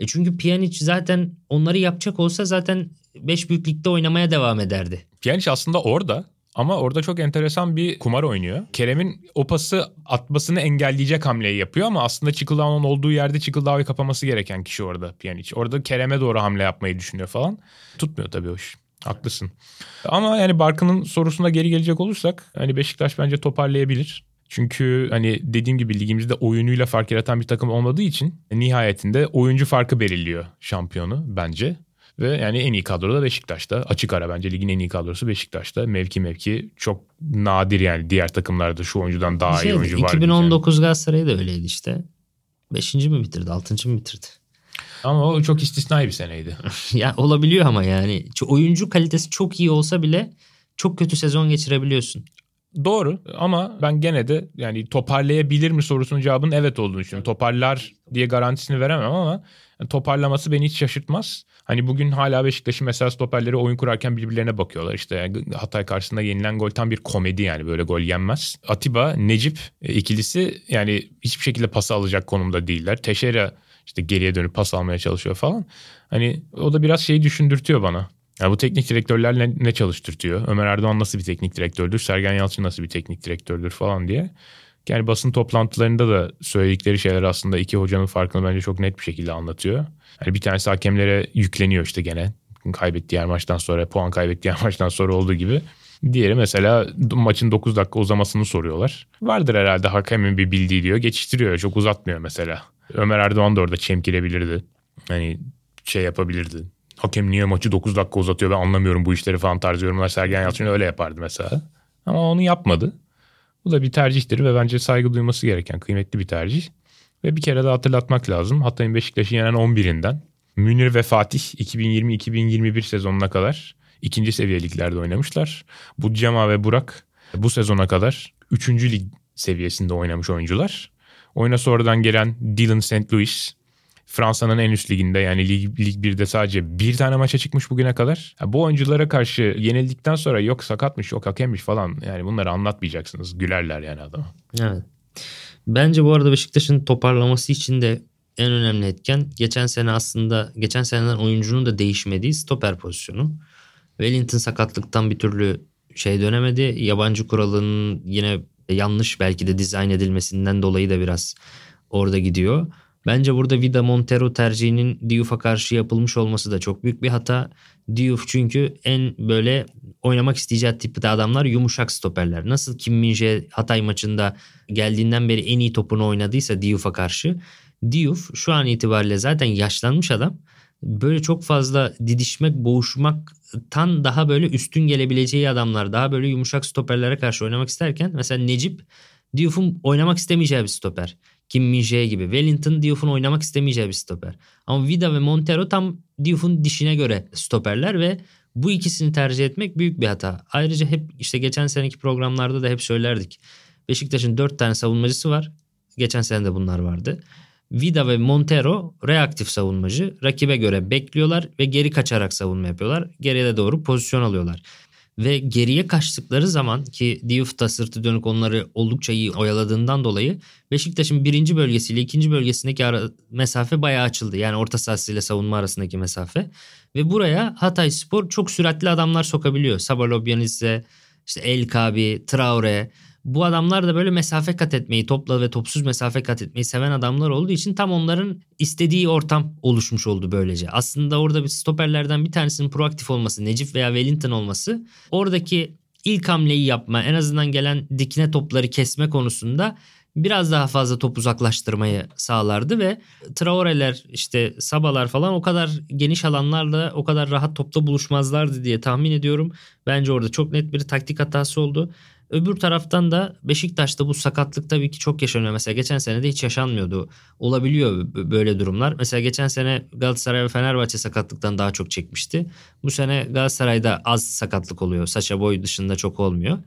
Çünkü Pjanić zaten onları yapacak olsa zaten 5 büyüklükte oynamaya devam ederdi. Pjanić aslında orada ama orada çok enteresan bir kumar oynuyor. Kerem'in o pası atmasını engelleyecek hamleyi yapıyor ama aslında Çıkıldao'nun olduğu yerde Çıkıldao'yu kapaması gereken kişi orada Pjanić. Orada Kerem'e doğru hamle yapmayı düşünüyor falan. Tutmuyor tabii o iş. Haklısın. Ama yani Barkın'ın sorusuna geri gelecek olursak hani Beşiktaş bence toparlayabilir. Çünkü hani dediğim gibi ligimizde oyunuyla fark yaratan bir takım olmadığı için nihayetinde oyuncu farkı belirliyor şampiyonu bence. Ve yani en iyi kadro da Beşiktaş'ta. Açık ara bence ligin en iyi kadrosu Beşiktaş'ta. Mevki çok nadir yani diğer takımlarda şu oyuncudan daha iyi oyuncu var. 2019 yani. Galatasaray da öyleydi işte. 5. mi bitirdi, 6. mı bitirdi? Ama o çok istisnai bir seneydi. Ya olabiliyor ama yani oyuncu kalitesi çok iyi olsa bile çok kötü sezon geçirebiliyorsun. Doğru ama ben gene de yani toparlayabilir mi sorusunun cevabının evet olduğunu düşünüyorum. Toparlar diye garantisini veremem ama yani toparlaması beni hiç şaşırtmaz. Hani bugün hala Beşiktaş'ın mesela stoperleri oyun kurarken birbirlerine bakıyorlar. İşte yani Hatay karşısında yenilen gol tam bir komedi yani, böyle gol yenmez. Atiba, Necip ikilisi yani hiçbir şekilde pas alacak konumda değiller. Teşera işte geriye dönüp pas almaya çalışıyor falan. Hani o da biraz şeyi düşündürtüyor bana. Yani bu teknik direktörler ne çalıştırtıyor? Ömer Erdoğan nasıl bir teknik direktördür? Sergen Yalçın nasıl bir teknik direktördür falan diye. Yani basın toplantılarında da söyledikleri şeyler aslında iki hocanın farkını bence çok net bir şekilde anlatıyor. Yani bir tanesi hakemlere yükleniyor işte gene. Kaybettiği her maçtan sonra, puan kaybettiği her maçtan sonra olduğu gibi. Diğeri mesela maçın 9 dakika uzamasını soruyorlar. Vardır herhalde hakemin bir bildiği diyor. Geçiştiriyor, çok uzatmıyor mesela. Ömer Erdoğan da orada çemkirebilirdi. Hani şey yapabilirdi. Hakem niye maçı 9 dakika uzatıyor, ben anlamıyorum bu işleri falan tarzı yorumlar. Sergen Yalçın öyle yapardı mesela. Ama onu yapmadı. Bu da bir tercihtir ve bence saygı duyması gereken kıymetli bir tercih. Ve bir kere daha hatırlatmak lazım. Hatay'ın Beşiktaş'ı yenen 11'inden Münir ve Fatih 2020-2021 sezonuna kadar 2. seviye liglerde oynamışlar. Bu Cema ve Burak bu sezona kadar 3. lig seviyesinde oynamış oyuncular. Oyuna sonradan gelen Dylan St. Louis Fransa'nın en üst liginde yani Lig 1'de sadece bir tane maça çıkmış bugüne kadar. Yani bu oyunculara karşı yenildikten sonra yok sakatmış, yok hakemmiş falan, yani bunları anlatmayacaksınız. Gülerler yani adama. Evet. Bence bu arada Beşiktaş'ın toparlaması için de en önemli etken geçen sene aslında geçen seneden oyuncunun da değişmediği stoper pozisyonu. Wellington sakatlıktan bir türlü şey dönemedi. Yabancı kuralının yine yanlış belki de dizayn edilmesinden dolayı da biraz orada gidiyor. Bence burada Vida Montero tercihinin Diouf'a karşı yapılmış olması da çok büyük bir hata. Diouf çünkü en böyle oynamak isteyeceği tipte adamlar, yumuşak stoperler. Nasıl Kim Min-jae Hatay maçında geldiğinden beri en iyi topunu oynadıysa Diouf'a karşı. Diouf şu an itibariyle zaten yaşlanmış adam. Böyle çok fazla didişmek, boğuşmaktan daha böyle üstün gelebileceği adamlar, daha böyle yumuşak stoperlere karşı oynamak isterken mesela Necip Diouf'un oynamak istemeyeceği bir stoper. Kim Min-jae gibi. Wellington Diouf'un oynamak istemeyeceği bir stoper. Ama Vida ve Montero tam Diouf'un dişine göre stoperler ve bu ikisini tercih etmek büyük bir hata. Ayrıca hep işte geçen seneki programlarda da hep söylerdik. Beşiktaş'ın 4 tane savunmacısı var. Geçen sene de bunlar vardı. Vida ve Montero reaktif savunmacı. Rakibe göre bekliyorlar ve geri kaçarak savunma yapıyorlar. Geriye doğru pozisyon alıyorlar. Ve geriye kaçtıkları zaman ki Diouf da sırtı dönük onları oldukça iyi oyaladığından dolayı Beşiktaş'ın birinci bölgesiyle ikinci bölgesindeki mesafe bayağı açıldı. Yani orta sahasıyla savunma arasındaki mesafe. Ve buraya Hatay Spor çok süratli adamlar sokabiliyor. Sabalobianize, işte El Kabi, Traore. Bu adamlar da böyle mesafe kat etmeyi, topla ve topsuz mesafe kat etmeyi seven adamlar olduğu için tam onların istediği ortam oluşmuş oldu böylece. Aslında orada bir stoperlerden bir tanesinin proaktif olması, Necip veya Wellington olması, oradaki ilk hamleyi yapma, en azından gelen dikine topları kesme konusunda biraz daha fazla top uzaklaştırmayı sağlardı ve Traore'ler, işte Sabalar falan o kadar geniş alanlarla o kadar rahat topla buluşmazlardı diye tahmin ediyorum. Bence orada çok net bir taktik hatası oldu. Öbür taraftan da Beşiktaş'ta bu sakatlık tabii ki çok yaşanıyor. Mesela geçen sene de hiç yaşanmıyordu. Olabiliyor böyle durumlar. Mesela geçen sene Galatasaray ve Fenerbahçe sakatlıktan daha çok çekmişti. Bu sene Galatasaray'da az sakatlık oluyor. Saça boy dışında çok olmuyor.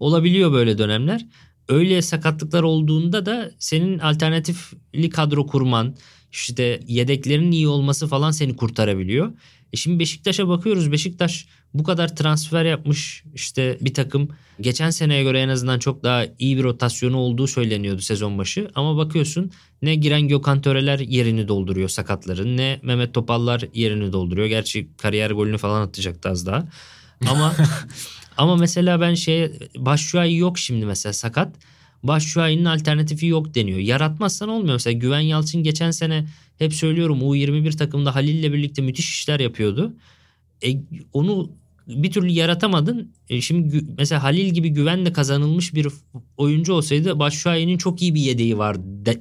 Olabiliyor böyle dönemler. Öyle sakatlıklar olduğunda da senin alternatifli kadro kurman, işte yedeklerin iyi olması falan seni kurtarabiliyor. Şimdi Beşiktaş'a bakıyoruz. Beşiktaş bu kadar transfer yapmış, işte bir takım. Geçen seneye göre en azından çok daha iyi bir rotasyonu olduğu söyleniyordu sezon başı. Ama bakıyorsun ne giren Gökhan Töreler yerini dolduruyor sakatların, ne Mehmet Topallar yerini dolduruyor. Gerçi kariyer golünü falan atacaktı az daha. Ama ama mesela ben Başşuay yok şimdi mesela sakat. Başşuay'ın alternatifi yok deniyor. Yaratmazsan olmuyor. Mesela Güven Yalçın geçen sene hep söylüyorum U21 takımda Halil'le birlikte müthiş işler yapıyordu. Onu bir türlü yaratamadın. Şimdi mesela Halil gibi Güven'le kazanılmış bir oyuncu olsaydı Başşuay'ın çok iyi bir yedeği var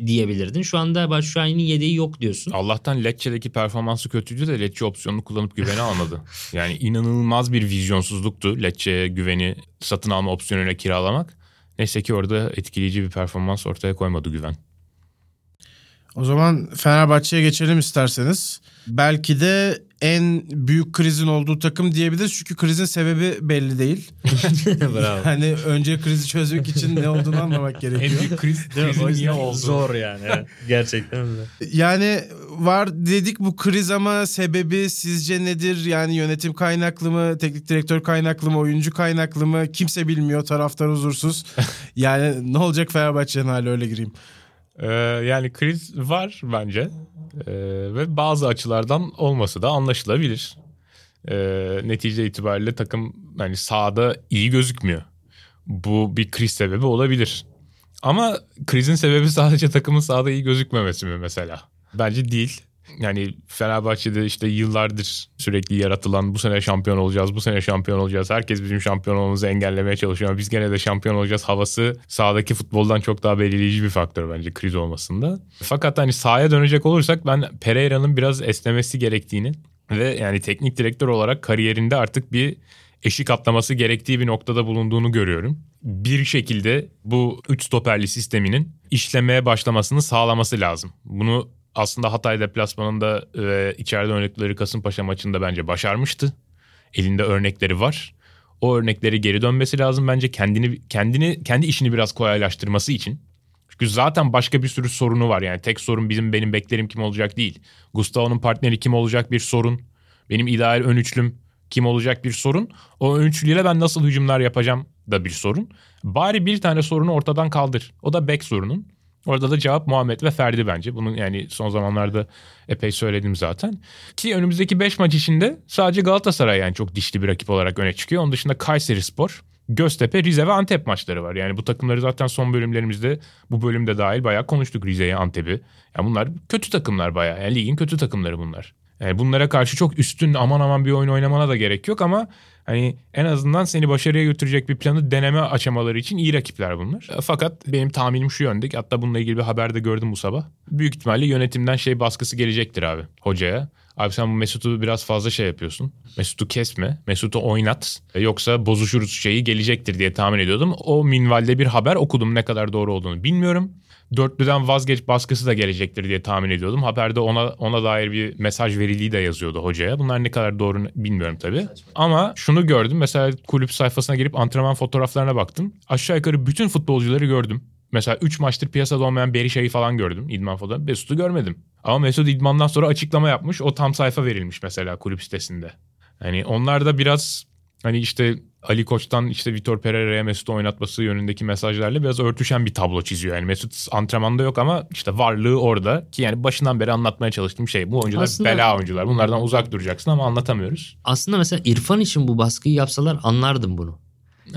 diyebilirdin. Şu anda Başşuay'ın yedeği yok diyorsun. Allah'tan Lecce'deki performansı kötüydü de Lecce opsiyonunu kullanıp Güven'i almadı. Yani inanılmaz bir vizyonsuzluktu Lecce'ye Güven'i satın alma opsiyonuyla kiralamak. Neyse ki orada etkileyici bir performans ortaya koymadı Güven. O zaman Fenerbahçe'ye geçelim isterseniz. Belki de en büyük krizin olduğu takım diyebiliriz. Çünkü krizin sebebi belli değil. Bravo. Hani önce krizi çözmek için ne olduğunu anlamak gerekiyor. En büyük kriz değil mi? O yüzden oldu. Zor yani. Evet. Gerçekten öyle. Yani var dedik bu kriz ama sebebi sizce nedir? Yani yönetim kaynaklı mı? Teknik direktör kaynaklı mı? Oyuncu kaynaklı mı? Kimse bilmiyor. Taraftar huzursuz. Yani ne olacak Fenerbahçe'nin hali, öyle gireyim. Yani kriz var bence. Ve bazı açılardan olması da anlaşılabilir. Netice itibariyle takım yani sahada iyi gözükmüyor. Bu bir kriz sebebi olabilir. Ama krizin sebebi sadece takımın sahada iyi gözükmemesi mi mesela? Bence değil. Yani Fenerbahçe'de işte yıllardır sürekli yaratılan bu sene şampiyon olacağız, bu sene şampiyon olacağız. Herkes bizim şampiyon olmamızı engellemeye çalışıyor ama biz gene de şampiyon olacağız havası sahadaki futboldan çok daha belirleyici bir faktör bence kriz olmasında. Fakat hani sahaya dönecek olursak ben Pereira'nın biraz esnemesi gerektiğini ve yani teknik direktör olarak kariyerinde artık bir eşik atlaması gerektiği bir noktada bulunduğunu görüyorum. Bir şekilde bu 3 stoperli sisteminin işlemeye başlamasını sağlaması lazım. Bunu aslında Hatay deplasmanında içeride oynadıkları Kasımpaşa maçında bence başarmıştı. Elinde örnekleri var. O örnekleri geri dönmesi lazım bence kendi işini biraz kolaylaştırması için. Çünkü zaten başka bir sürü sorunu var. Yani tek sorun benim beklerim kim olacak değil. Gustavo'nun partneri kim olacak bir sorun. Benim ideal ön üçlüm kim olacak bir sorun. O ön üçlüyle ben nasıl hücumlar yapacağım da bir sorun. Bari bir tane sorunu ortadan kaldır. O da bek sorunun. Orada da cevap Muhammed ve Ferdi bence. Bunun yani son zamanlarda epey söyledim zaten. Ki önümüzdeki 5 maç içinde sadece Galatasaray yani çok dişli bir rakip olarak öne çıkıyor. Onun dışında Kayseri Spor, Göztepe, Rize ve Antep maçları var. Yani bu takımları zaten son bölümlerimizde bu bölümde dahil bayağı konuştuk Rize'yi, Antep'i. Yani bunlar kötü takımlar bayağı. Yani ligin kötü takımları bunlar. Yani bunlara karşı çok üstün aman bir oyun oynamana da gerek yok ama hani en azından seni başarıya götürecek bir planı deneme aşamaları için iyi rakipler bunlar. Fakat benim tahminim şu yönde, hatta bununla ilgili bir haber de gördüm bu sabah. Büyük ihtimalle yönetimden baskısı gelecektir abi hocaya. Abi sen bu Mesut'u biraz fazla yapıyorsun. Mesut'u kesme, Mesut'u oynat. Yoksa bozuşuruz gelecektir diye tahmin ediyordum. O minvalde bir haber okudum, ne kadar doğru olduğunu bilmiyorum. Dörtlüden vazgeç baskısı da gelecektir diye tahmin ediyordum. Haberde ona dair bir mesaj verildiği de yazıyordu hocaya. Bunlar ne kadar doğru bilmiyorum tabii. Ama şunu gördüm. Mesela kulüp sayfasına girip antrenman fotoğraflarına baktım. Aşağı yukarı bütün futbolcuları gördüm. Mesela 3 maçtır piyasada olmayan Berisha'yı falan gördüm. İdman fotoğrafı. Mesut'u görmedim. Ama Mesut idmandan sonra açıklama yapmış. O tam sayfa verilmiş mesela kulüp sitesinde. Yani onlar da biraz hani işte Ali Koç'tan işte Vitor Pereira'ya Mesut'u oynatması yönündeki mesajlarla biraz örtüşen bir tablo çiziyor. Yani Mesut antrenmanda yok ama işte varlığı orada ki yani başından beri anlatmaya çalıştığım bu oyuncular aslında, bela oyuncular. Bunlardan uzak duracaksın ama anlatamıyoruz. Aslında mesela İrfan için bu baskıyı yapsalar anlardım bunu.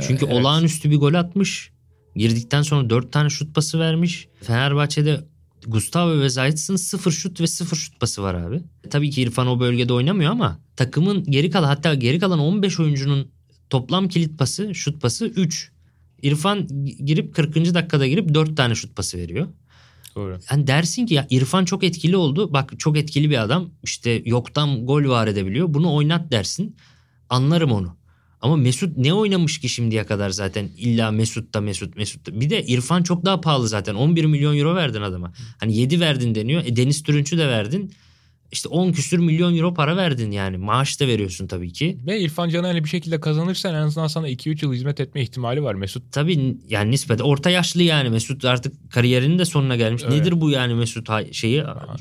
Çünkü evet. Olağanüstü bir gol atmış. Girdikten sonra 4 tane şut pası vermiş. Fenerbahçe'de Gustavo ve Zayt'sın 0 şut ve 0 şut pası var abi. Tabii ki İrfan o bölgede oynamıyor ama takımın geri kalan 15 oyuncunun toplam kilit pası, şut pası 3. İrfan girip 40. dakikada 4 tane şut pası veriyor. Doğru. Yani dersin ki ya İrfan çok etkili oldu. Bak çok etkili bir adam. İşte yoktan gol var edebiliyor. Bunu oynat dersin. Anlarım onu. Ama Mesut ne oynamış ki şimdiye kadar zaten? İlla Mesut da. Bir de İrfan çok daha pahalı zaten. 11 milyon euro verdin adama. Hani 7 verdin deniyor. Deniz Türünç'ü de verdin. İşte 10 küsür milyon euro para verdin yani. Maaş da veriyorsun tabii ki. Ve İrfan Can'a bir şekilde kazanırsan en azından sana 2-3 yıl hizmet etme ihtimali var Mesut. Tabii yani nispet. Orta yaşlı yani Mesut artık kariyerinin de sonuna gelmiş. Evet. Nedir bu yani Mesut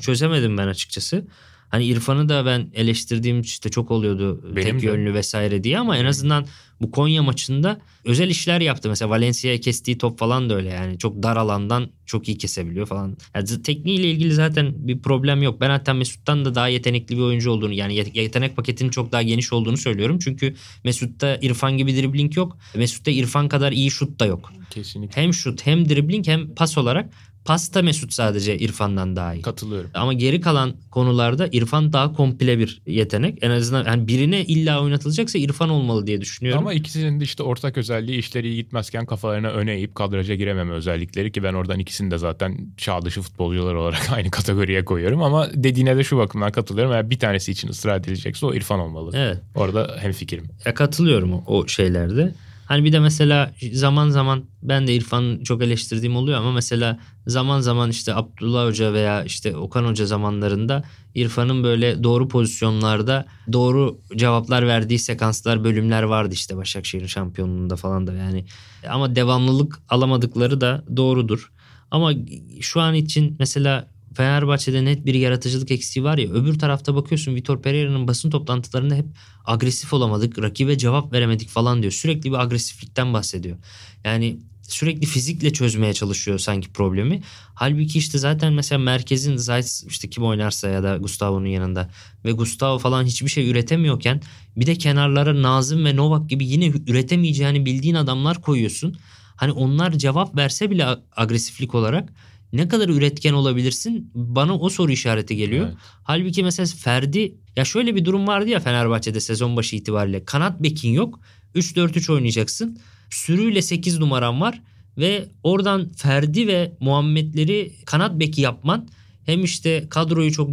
çözemedim ben açıkçası. Hani İrfan'ı da ben eleştirdiğim çok oluyordu tek yönlü vesaire diye ama en azından bu Konya maçında özel işler yaptı. Mesela Valencia'ya kestiği top falan da öyle yani çok dar alandan çok iyi kesebiliyor falan. Yani tekniğiyle ilgili zaten bir problem yok. Ben hatta Mesut'tan da daha yetenekli bir oyuncu olduğunu yani yetenek paketinin çok daha geniş olduğunu söylüyorum. Çünkü Mesut'ta İrfan gibi dribling yok. Mesut'ta İrfan kadar iyi şut da yok. Kesinlikle. Hem şut hem dribling hem pas olarak. Pasta Mesut sadece İrfan'dan daha iyi. Katılıyorum. Ama geri kalan konularda İrfan daha komple bir yetenek. En azından yani birine illa oynatılacaksa İrfan olmalı diye düşünüyorum. Ama ikisinin de ortak özelliği işleri iyi gitmezken kafalarına öne eğip kadraja girememe özellikleri ki ben oradan ikisini de zaten çağ dışı futbolcular olarak aynı kategoriye koyuyorum. Ama dediğine de şu bakımdan katılıyorum. Eğer bir tanesi için ısrar edilecekse o İrfan olmalı. Evet. Orada hemfikirim. Katılıyorum o şeylerde. Hani bir de mesela zaman zaman ben de İrfan'ı çok eleştirdiğim oluyor ama mesela zaman zaman işte Abdullah Hoca veya işte Okan Hoca zamanlarında İrfan'ın böyle doğru pozisyonlarda doğru cevaplar verdiği sekanslar, bölümler vardı işte Başakşehir'in şampiyonluğunda falan da yani. Ama devamlılık alamadıkları da doğrudur. Ama şu an için mesela Fenerbahçe'de net bir yaratıcılık eksiği var ya, öbür tarafta bakıyorsun Vitor Pereira'nın basın toplantılarında hep agresif olamadık, rakibe cevap veremedik falan diyor. Sürekli bir agresiflikten bahsediyor. Yani sürekli fizikle çözmeye çalışıyor sanki problemi. Halbuki işte zaten mesela merkezin Zayt işte kim oynarsa ya da Gustavo'nun yanında ve Gustavo falan hiçbir şey üretemiyorken bir de kenarlara Nazım ve Novak gibi yine üretemeyeceğini bildiğin adamlar koyuyorsun. Hani onlar cevap verse bile agresiflik olarak ne kadar üretken olabilirsin? Bana o soru işareti geliyor. Evet. Halbuki mesela Ferdi, ya şöyle bir durum vardı ya Fenerbahçe'de sezon başı itibariyle. Kanat bekin yok. 3-4-3 oynayacaksın. Sürüyle 8 numaran var ve oradan Ferdi ve Muhammedleri kanat beki yapman hem işte kadroyu çok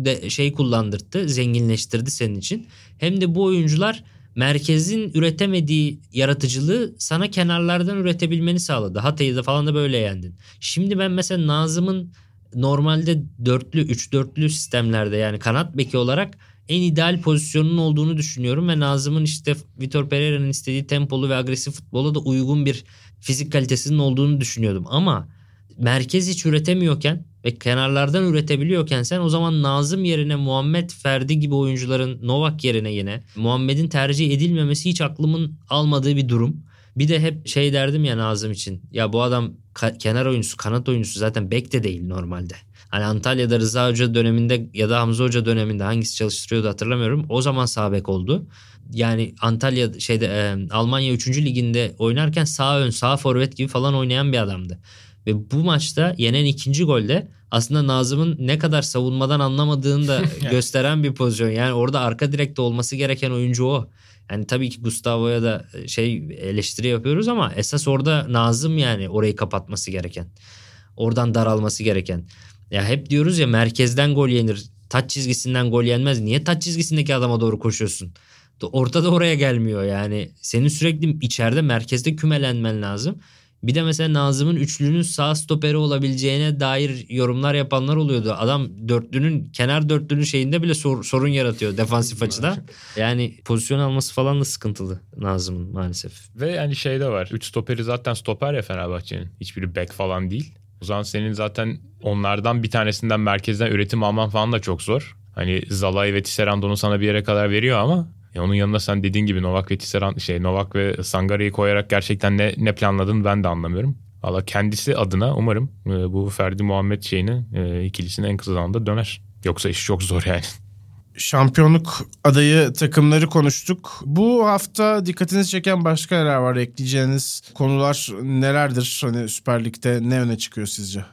kullandırdı, zenginleştirdi senin için. Hem de bu oyuncular merkezin üretemediği yaratıcılığı sana kenarlardan üretebilmeni sağladı. Hatay'ı da falan da böyle yendin. Şimdi ben mesela Nazım'ın normalde 3-4'lü sistemlerde yani kanat beki olarak en ideal pozisyonun olduğunu düşünüyorum ve Nazım'ın işte Vitor Pereira'nın istediği tempolu ve agresif futbola da uygun bir fizik kalitesinin olduğunu düşünüyordum. Ama merkez hiç üretemiyorken ve kenarlardan üretebiliyorken sen o zaman Nazım yerine Muhammed, Ferdi gibi oyuncuların Novak yerine yine Muhammed'in tercih edilmemesi hiç aklımın almadığı bir durum. Bir de hep şey derdim ya Nazım için, ya bu adam kenar oyuncusu, kanat oyuncusu, zaten bek de değil normalde. Hani Antalya'da Rıza Hoca döneminde ya da Hamza Hoca döneminde hangisi çalıştırıyordu hatırlamıyorum. O zaman sağ bek oldu. Yani Antalya Almanya 3. liginde oynarken sağ ön, sağ forvet gibi falan oynayan bir adamdı. Ve bu maçta yenen ikinci golde aslında Nazım'ın ne kadar savunmadan anlamadığını da gösteren bir pozisyon. Yani orada arka direkte olması gereken oyuncu o. Yani tabii ki Gustavo'ya da eleştiri yapıyoruz ama esas orada Nazım yani orayı kapatması gereken. Oradan daralması gereken. Ya hep diyoruz ya merkezden gol yenir. Taç çizgisinden gol yenmez. Niye taç çizgisindeki adama doğru koşuyorsun? Ortada oraya gelmiyor yani. Senin sürekli içeride merkezde kümelenmen lazım. Bir de mesela Nazım'ın üçlünün sağ stoperi olabileceğine dair yorumlar yapanlar oluyordu. Adam kenar dörtlünün şeyinde bile sorun yaratıyor defansif açıda. Yani pozisyon alması falan da sıkıntılı Nazım'ın maalesef. Ve yani şey de var. 3 stoperi zaten stoper ya Fenerbahçe'nin. Hiçbiri bek falan değil. O zaman senin zaten onlardan bir tanesinden merkezden üretim alman falan da çok zor. Hani Zalai ve Tisserand'ı sana bir yere kadar veriyor ama onun yanına sen dediğin gibi Novak ve Sangara'yı koyarak gerçekten ne planladın ben de anlamıyorum. Valla kendisi adına umarım bu Ferdi Muhammed ikilisinin en kısa zamanda döner. Yoksa iş çok zor yani. Şampiyonluk adayı takımları konuştuk. Bu hafta dikkatinizi çeken başka neler var? Ekleyeceğiniz konular nelerdir? Hani Süper Lig'de ne öne çıkıyor sizce?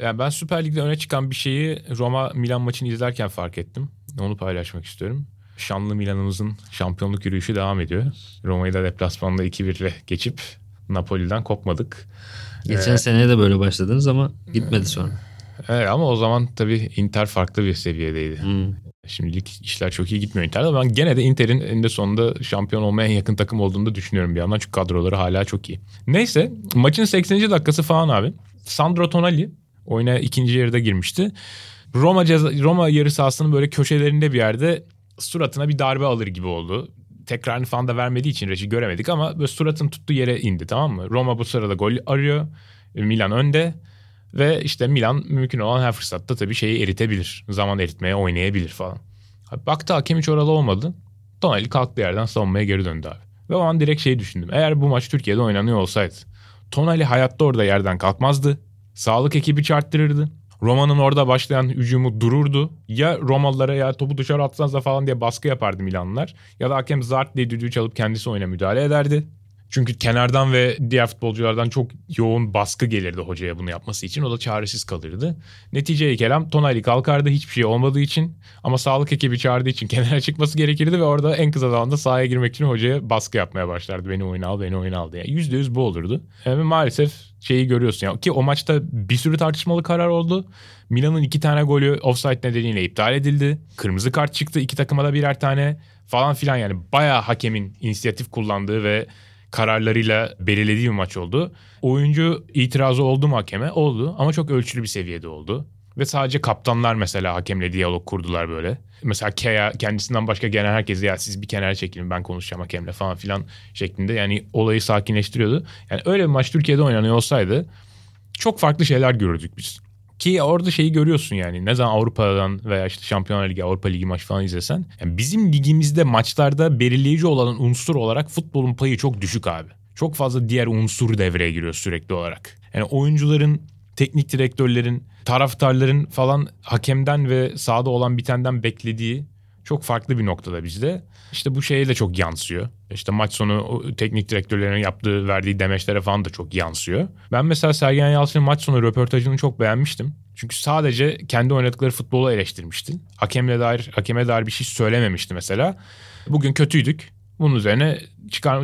Yani ben Süper Lig'de öne çıkan bir şeyi Roma-Milan maçını izlerken fark ettim. Onu paylaşmak istiyorum. Şanlı Milan'ımızın şampiyonluk yürüyüşü devam ediyor. Roma'yı da deplasmanda 2-1'le geçip Napoli'den kopmadık. Geçen seneye de böyle başladınız ama gitmedi sonra. Evet ama o zaman tabii Inter farklı bir seviyedeydi. Şimdilik işler çok iyi gitmiyor Inter'de. Ben gene de Inter'in eninde sonunda şampiyon olmaya en yakın takım olduğunu da düşünüyorum bir yandan. Çünkü kadroları hala çok iyi. Neyse maçın 80. dakikası falan abi. Sandro Tonali oyuna ikinci yarıda girmişti. Roma yarı sahasının böyle köşelerinde bir yerde suratına bir darbe alır gibi oldu. Tekrarını falan da vermediği için reji göremedik ama böyle suratını tuttuğu yere indi, tamam mı? Roma bu sırada gol arıyor. Milan önde. Ve işte Milan mümkün olan her fırsatta tabii şeyi eritebilir. Zaman eritmeye oynayabilir falan. Baktı hakem hiç oralı olmadı. Tonali kalktı yerden savunmaya geri döndü abi. Ve o an direkt düşündüm. Eğer bu maç Türkiye'de oynanıyor olsaydı Tonali hayatta orada yerden kalkmazdı. Sağlık ekibi çarptırırdı. Roma'nın orada başlayan hücumu dururdu. Ya Romalılara ya topu dışarı atsanıza falan diye baskı yapardı Milanlılar. Ya da hakem zart diye düdüğü çalıp kendisi oyuna müdahale ederdi. Çünkü kenardan ve diğer futbolculardan çok yoğun baskı gelirdi hocaya bunu yapması için. O da çaresiz kalırdı. Neticeye kelam Tonali kalkardı hiçbir şey olmadığı için. Ama sağlık ekibi çağırdığı için kenara çıkması gerekirdi. Ve orada en kısa zamanda sahaya girmek için hocaya baskı yapmaya başlardı. Beni oyuna al diye. %100 bu olurdu. Yani maalesef görüyorsun ya. Ki o maçta bir sürü tartışmalı karar oldu. Milan'ın 2 tane golü offside nedeniyle iptal edildi. Kırmızı kart çıktı. 2 takıma da birer tane falan filan. Yani bayağı hakemin inisiyatif kullandığı ve kararlarıyla belirlediği bir maç oldu. Oyuncu itirazı oldu mu hakeme? Oldu ama çok ölçülü bir seviyede oldu. Ve sadece kaptanlar mesela hakemle diyalog kurdular böyle. Mesela Kea kendisinden başka gelen herkese ya siz bir kenara çekilin ben konuşacağım hakemle falan filan şeklinde. Yani olayı sakinleştiriyordu. Yani öyle bir maç Türkiye'de oynanıyor olsaydı çok farklı şeyler görürdük biz. Ki orada şeyi görüyorsun yani ne zaman Avrupa'dan veya işte Şampiyonlar Ligi, Avrupa Ligi maç falan izlesen. Yani bizim ligimizde maçlarda belirleyici olan unsur olarak futbolun payı çok düşük abi. Çok fazla diğer unsur devreye giriyor sürekli olarak. Yani oyuncuların, teknik direktörlerin, taraftarların falan hakemden ve sahada olan bitenden beklediği çok farklı bir noktada bizde. İşte bu şeye de çok yansıyor. İşte maç sonu teknik direktörlerin yaptığı, verdiği demeçlere falan da çok yansıyor. Ben mesela Sergen Yalçın'ın maç sonu röportajını çok beğenmiştim. Çünkü sadece kendi oynadıkları futbolu eleştirmişti. Hakeme dair bir şey söylememişti mesela. Bugün kötüydük. Bunun üzerine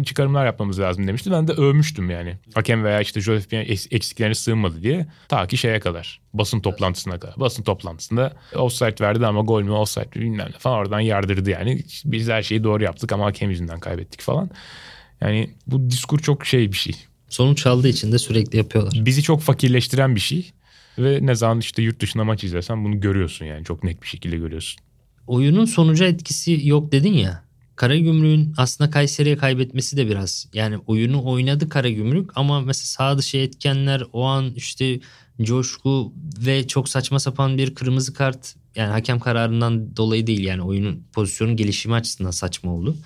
çıkarımlar yapmamız lazım demişti. Ben de övmüştüm yani. Hakem veya işte Joseph Pjanić eksiklerine sığınmadı diye. Ta ki şeye kadar. Basın toplantısına kadar. Basın toplantısında offside verdi ama gol mü offside mi bilmem ne falan oradan yardırdı yani. Biz her şeyi doğru yaptık ama hakem yüzünden kaybettik falan. Yani bu diskur çok şey bir şey. Sonuç aldığı için de sürekli yapıyorlar. Bizi çok fakirleştiren bir şey. Ve ne zaman işte yurt dışında maç izlesen bunu görüyorsun yani. Çok net bir şekilde görüyorsun. Oyunun sonuca etkisi yok dedin ya. Karagümrük'ün aslında Kayseri'ye kaybetmesi de biraz yani oyunu oynadı Karagümrük ama mesela sağ dışı etkenler o an işte coşku ve çok saçma sapan bir kırmızı kart yani hakem kararından dolayı değil yani oyunun pozisyonun gelişimi açısından saçma oldu.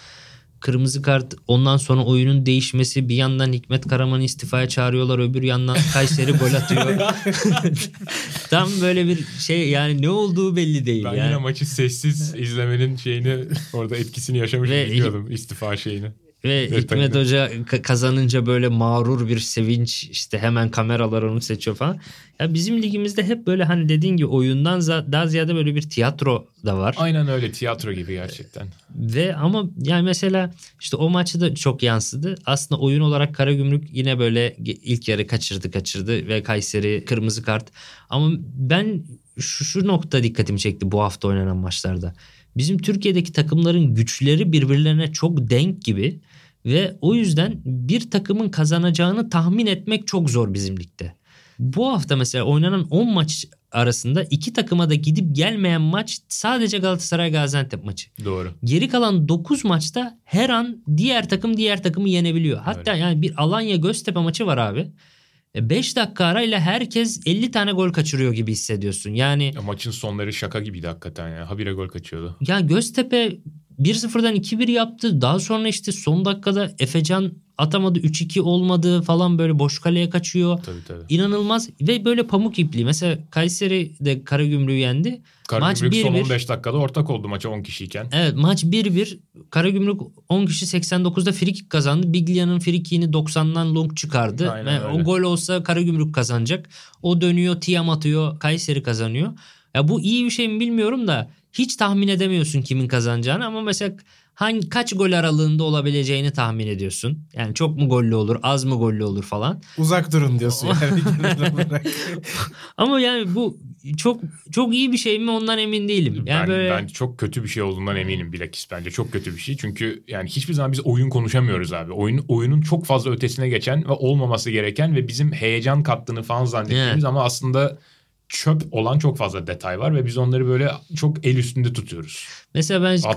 Kırmızı kart ondan sonra oyunun değişmesi bir yandan Hikmet Karaman'ı istifaya çağırıyorlar öbür yandan Kayseri gol atıyor. Tam böyle bir şey yani ne olduğu belli değil. Ben yani. Yine maçı sessiz izlemenin şeyini orada etkisini yaşamış biliyordum istifa şeyini. Ve Hikmet Hoca kazanınca böyle mağrur bir sevinç işte hemen kameralar onu seçiyor falan. Ya bizim ligimizde hep böyle hani dediğin gibi oyundan daha ziyade böyle bir tiyatro da var. Aynen öyle tiyatro gibi gerçekten. Ve ama yani mesela işte o maçı da çok yansıdı. Aslında oyun olarak Karagümrük yine böyle ilk yarı kaçırdı ve Kayseri kırmızı kart. Ama ben şu nokta dikkatimi çekti bu hafta oynanan maçlarda. Bizim Türkiye'deki takımların güçleri birbirlerine çok denk gibi ve o yüzden bir takımın kazanacağını tahmin etmek çok zor bizim ligde. Bu hafta mesela oynanan 10 maç arasında iki takıma da gidip gelmeyen maç sadece Galatasaray-Gaziantep maçı. Doğru. Geri kalan 9 maçta her an diğer takımı yenebiliyor. Hatta öyle. Yani bir Alanya-Göztepe maçı var abi. 5 dakika arayla herkes 50 tane gol kaçırıyor gibi hissediyorsun. Yani ya maçın sonları şaka gibiydi hakikaten ya. Habire gol kaçıyordu. Ya Göztepe 1-0'dan 2-1 yaptı. Daha sonra işte son dakikada Efecan atamadı. 3-2 olmadı falan böyle boş kaleye kaçıyor. Tabii. İnanılmaz ve böyle pamuk ipliği. Mesela Kayseri de Karagümrük'ü yendi. Karagümrük son 15 dakikada ortak oldu maça 10 kişiyken. Evet maç 1-1. Karagümrük 10 kişi 89'da frikik kazandı. Biglia'nın frikiğini 90'dan long çıkardı. Aynen, yani o gol olsa Karagümrük kazanacak. O dönüyor, Tiam atıyor, Kayseri kazanıyor. Ya bu iyi bir şey mi bilmiyorum da hiç tahmin edemiyorsun kimin kazanacağını ama mesela kaç gol aralığında olabileceğini tahmin ediyorsun. Yani çok mu gollü olur, az mı gollü olur falan. Uzak durun diyorsun yani genel olarak. Ama yani bu çok çok iyi bir şey mi ondan emin değilim. Yani ben çok kötü bir şey olduğundan eminim bilakis bence çok kötü bir şey. Çünkü yani hiçbir zaman biz oyun konuşamıyoruz abi. Oyunun çok fazla ötesine geçen ve olmaması gereken ve bizim heyecan kattığını falan zannettiğimiz ama aslında çöp olan çok fazla detay var ve biz onları böyle çok el üstünde tutuyoruz. Mesela ben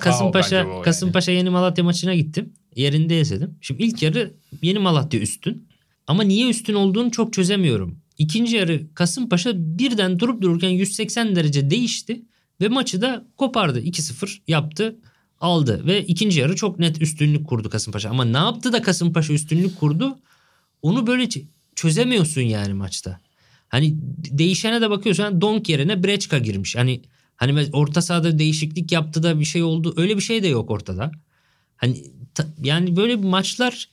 Kasımpaşa Yeni Malatya maçına gittim. Yerinde yaşadım. Şimdi ilk yarı Yeni Malatya üstün. Ama niye üstün olduğunu çok çözemiyorum. İkinci yarı Kasımpaşa birden durup dururken 180 derece değişti ve maçı da kopardı. 2-0 yaptı, aldı ve ikinci yarı çok net üstünlük kurdu Kasımpaşa. Ama ne yaptı da Kasımpaşa üstünlük kurdu? Onu böyle çözemiyorsun yani maçta. Hani değişene de bakıyorsun yani Donk yerine Brečka girmiş. Hani orta sahada değişiklik yaptı da bir şey oldu. Öyle bir şey de yok ortada. Hani yani böyle maçlar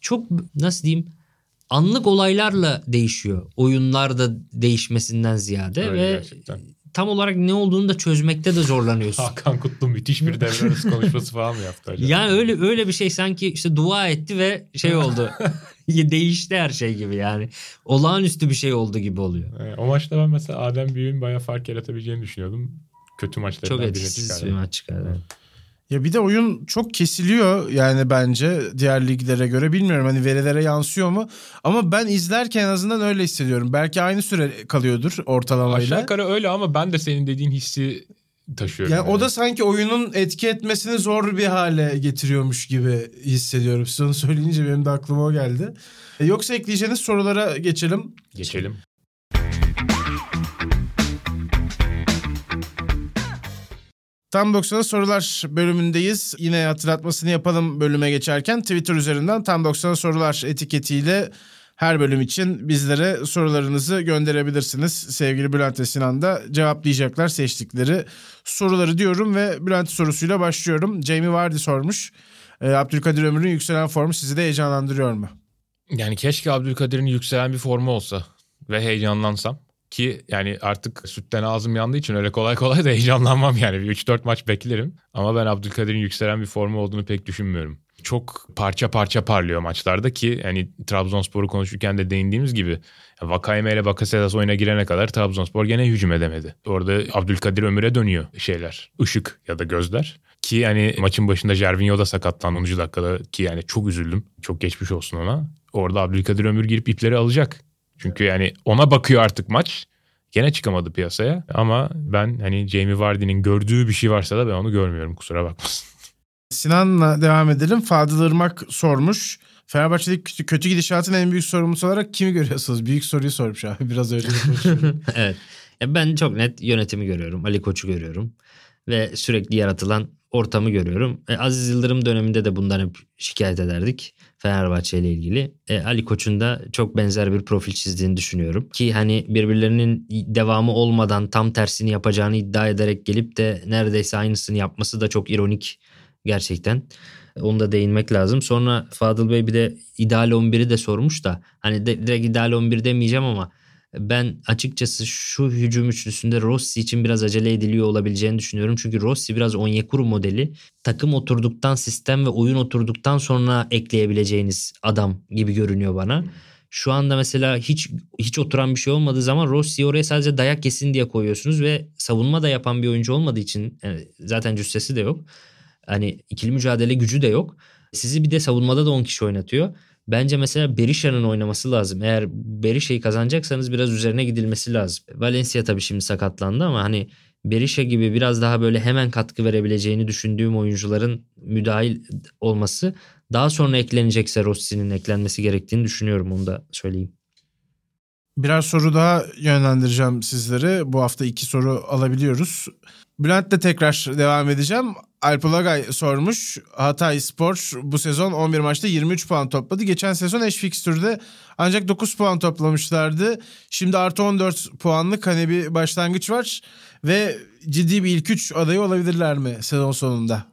çok nasıl diyeyim anlık olaylarla değişiyor. Oyunlar da değişmesinden ziyade öyle ve gerçekten. Tam olarak ne olduğunu da çözmekte de zorlanıyorsun. Hakan Kutlu müthiş bir devre arası konuşması falan mı yaptı acaba? Yani öyle bir şey sanki işte dua etti ve şey oldu. Değişti her şey gibi yani. Olağanüstü bir şey oldu gibi oluyor. O maçta ben mesela Adem Büyük'ün bayağı fark yaratabileceğini düşünüyordum. Kötü maçlardan birine çıkardı. Çok etkisiz bir maç çıkardı. Ya bir de oyun çok kesiliyor yani bence diğer liglere göre. Bilmiyorum hani verilere yansıyor mu? Ama ben izlerken en azından öyle hissediyorum. Belki aynı süre kalıyordur ortalamayla. Aşağı yukarı öyle ama ben de senin dediğin hissi taşıyorum. Yani o da sanki oyunun etki etmesini zor bir hale getiriyormuş gibi hissediyorum. Siz onu söyleyince benim de aklıma o geldi. Yoksa ekleyeceğiniz sorulara geçelim. Geçelim. Tam 90'a sorular bölümündeyiz. Yine hatırlatmasını yapalım bölüme geçerken. Twitter üzerinden Tam 90'a sorular etiketiyle her bölüm için bizlere sorularınızı gönderebilirsiniz. Sevgili Bülent ve Sinan da cevaplayacaklar seçtikleri soruları diyorum ve Bülent sorusuyla başlıyorum. Jamie Vardy sormuş. Abdülkadir Ömür'ün yükselen formu sizi de heyecanlandırıyor mu? Yani keşke Abdülkadir'in yükselen bir formu olsa ve heyecanlansam. Ki yani artık sütten ağzım yandığı için öyle kolay kolay da heyecanlanmam yani. Bir 3-4 maç beklerim. Ama ben Abdülkadir'in yükselen bir formu olduğunu pek düşünmüyorum. Çok parça parça parlıyor maçlarda ki yani Trabzonspor'u konuşurken de değindiğimiz gibi Vakayme ile Bakasetas oyuna girene kadar Trabzonspor gene hücum edemedi. Orada Abdülkadir Ömür'e dönüyor şeyler. Işık ya da gözler. Ki yani maçın başında Gervinho da sakatlandı 10. dakikada ki yani çok üzüldüm. Çok geçmiş olsun ona. Orada Abdülkadir Ömür girip ipleri alacak. Çünkü yani ona bakıyor artık maç. Gene çıkamadı piyasaya ama ben hani Jamie Vardy'nin gördüğü bir şey varsa da ben onu görmüyorum, kusura bakmasın. Sinan'la devam edelim. Fadıl Irmak sormuş. Fenerbahçe'deki kötü gidişatın en büyük sorumlusu olarak kimi görüyorsunuz? Büyük soruyu sormuş abi. Biraz öyle konuşuyorum. Evet. Ben çok net yönetimi görüyorum. Ali Koç'u görüyorum. Ve sürekli yaratılan ortamı görüyorum. Aziz Yıldırım döneminde de bundan hep şikayet ederdik. Fenerbahçe ile ilgili. Ali Koç'un da çok benzer bir profil çizdiğini düşünüyorum. Ki hani birbirlerinin devamı olmadan tam tersini yapacağını iddia ederek gelip de neredeyse aynısını yapması da çok ironik gerçekten. Onu da değinmek lazım. Sonra Fadıl Bey bir de ideal 11'i de sormuş da hani direkt ideal 11 demeyeceğim ama ben açıkçası şu hücum üçlüsünde Rossi için biraz acele ediliyor olabileceğini düşünüyorum. Çünkü Rossi biraz Onyekuru modeli. Takım oturduktan, sistem ve oyun oturduktan sonra ekleyebileceğiniz adam gibi görünüyor bana. Şu anda mesela hiç oturan bir şey olmadığı zaman Rossi'yi oraya sadece dayak yesin diye koyuyorsunuz ve savunma da yapan bir oyuncu olmadığı için yani zaten cüssesi de yok. Hani ikili mücadele gücü de yok. Sizi bir de savunmada da 10 kişi oynatıyor. Bence mesela Berisha'nın oynaması lazım. Eğer Berisha'yı kazanacaksanız biraz üzerine gidilmesi lazım. Valencia tabii şimdi sakatlandı ama hani Berisha gibi biraz daha böyle hemen katkı verebileceğini düşündüğüm oyuncuların müdahil olması, daha sonra eklenecekse Rossi'nin eklenmesi gerektiğini düşünüyorum, onu da söyleyeyim. Birer soru daha yönlendireceğim sizlere. Bu hafta 2 soru alabiliyoruz. Bülent'le tekrar devam edeceğim. Alpulagay sormuş. Hatay Spor bu sezon 11 maçta 23 puan topladı. Geçen sezon eş fikstürde ancak 9 puan toplamışlardı. Şimdi artı 14 puanlık hani bir başlangıç var. Ve ciddi bir ilk 3 adayı olabilirler mi sezon sonunda?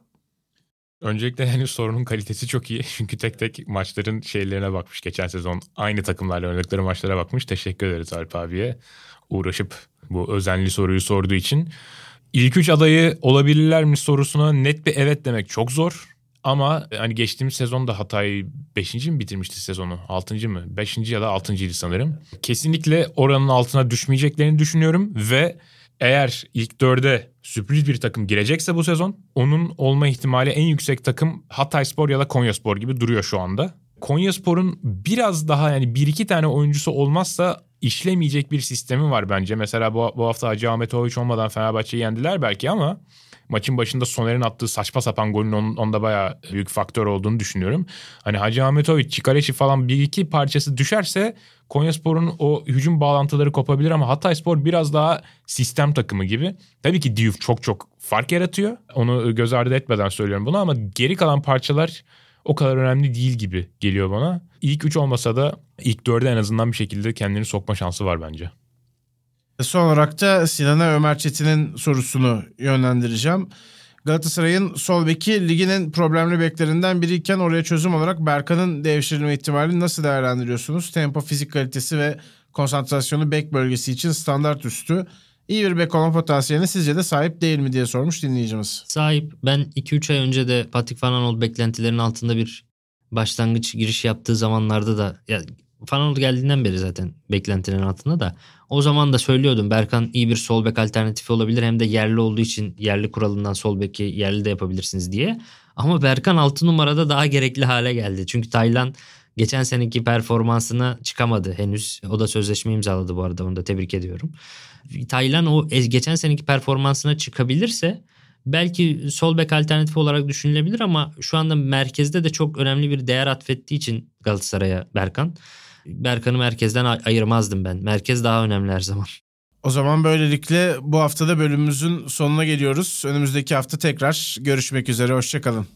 Öncelikle yani sorunun kalitesi çok iyi. Çünkü tek tek maçların şeylerine bakmış. Geçen sezon aynı takımlarla oynadıkları maçlara bakmış. Teşekkür ederiz Alp abiye. Uğraşıp bu özenli soruyu sorduğu için. İlk 3 adayı olabilirler mi sorusuna net bir evet demek çok zor. Ama hani geçtiğimiz sezonda Hatay 5. mi bitirmişti sezonu? 6. mı? 5. ya da 6.'ydı sanırım. Kesinlikle oranın altına düşmeyeceklerini düşünüyorum ve eğer ilk 4'e sürpriz bir takım girecekse bu sezon onun olma ihtimali en yüksek takım Hatayspor ya da Konyaspor gibi duruyor şu anda. Konyaspor'un biraz daha yani 1-2 tane oyuncusu olmazsa işlemeyecek bir sistemi var bence. Mesela bu hafta Hacı Ahmet Oğuz olmadan Fenerbahçe'yi yendiler belki ama maçın başında Soner'in attığı saçma sapan golün onda bayağı büyük faktör olduğunu düşünüyorum. Hani Hacı Ahmet Oğuz, Çikaleşi falan bir iki parçası düşerse Konyaspor'un o hücum bağlantıları kopabilir ama Hatayspor biraz daha sistem takımı gibi. Tabii ki Diouf çok fark yaratıyor. Onu göz ardı etmeden söylüyorum bunu ama geri kalan parçalar o kadar önemli değil gibi geliyor bana. İlk 3 olmasa da ilk 4'e en azından bir şekilde kendini sokma şansı var bence. Son olarak da Sinan'a Ömer Çetin'in sorusunu yönlendireceğim. Galatasaray'ın sol beki ligin en problemli beklerinden biriyken oraya çözüm olarak Berkan'ın devşirilme ihtimalini nasıl değerlendiriyorsunuz? Tempo, fizik kalitesi ve konsantrasyonu bek bölgesi için standart üstü. İyi bir bek olma potansiyeline sizce de sahip değil mi diye sormuş dinleyicimiz. Sahip. Ben 2-3 ay önce de Patrick Van Aanholt beklentilerinin altında bir başlangıç giriş yaptığı zamanlarda da Fanaoğlu geldiğinden beri zaten beklentilerin altında da. O zaman da söylüyordum, Berkan iyi bir sol bek alternatifi olabilir. Hem de yerli olduğu için yerli kuralından sol beki yerli de yapabilirsiniz diye. Ama Berkan 6 numarada daha gerekli hale geldi. Çünkü Taylan geçen seneki performansına çıkamadı henüz. O da sözleşme imzaladı bu arada, onu da tebrik ediyorum. Taylan o geçen seneki performansına çıkabilirse belki sol bek alternatifi olarak düşünülebilir ama şu anda merkezde de çok önemli bir değer atfettiği için Galatasaray'a Berkan. Berkan'ı merkezden ayırmazdım ben. Merkez daha önemli her zaman. O zaman böylelikle bu haftada bölümümüzün sonuna geliyoruz. Önümüzdeki hafta tekrar görüşmek üzere. Hoşça kalın.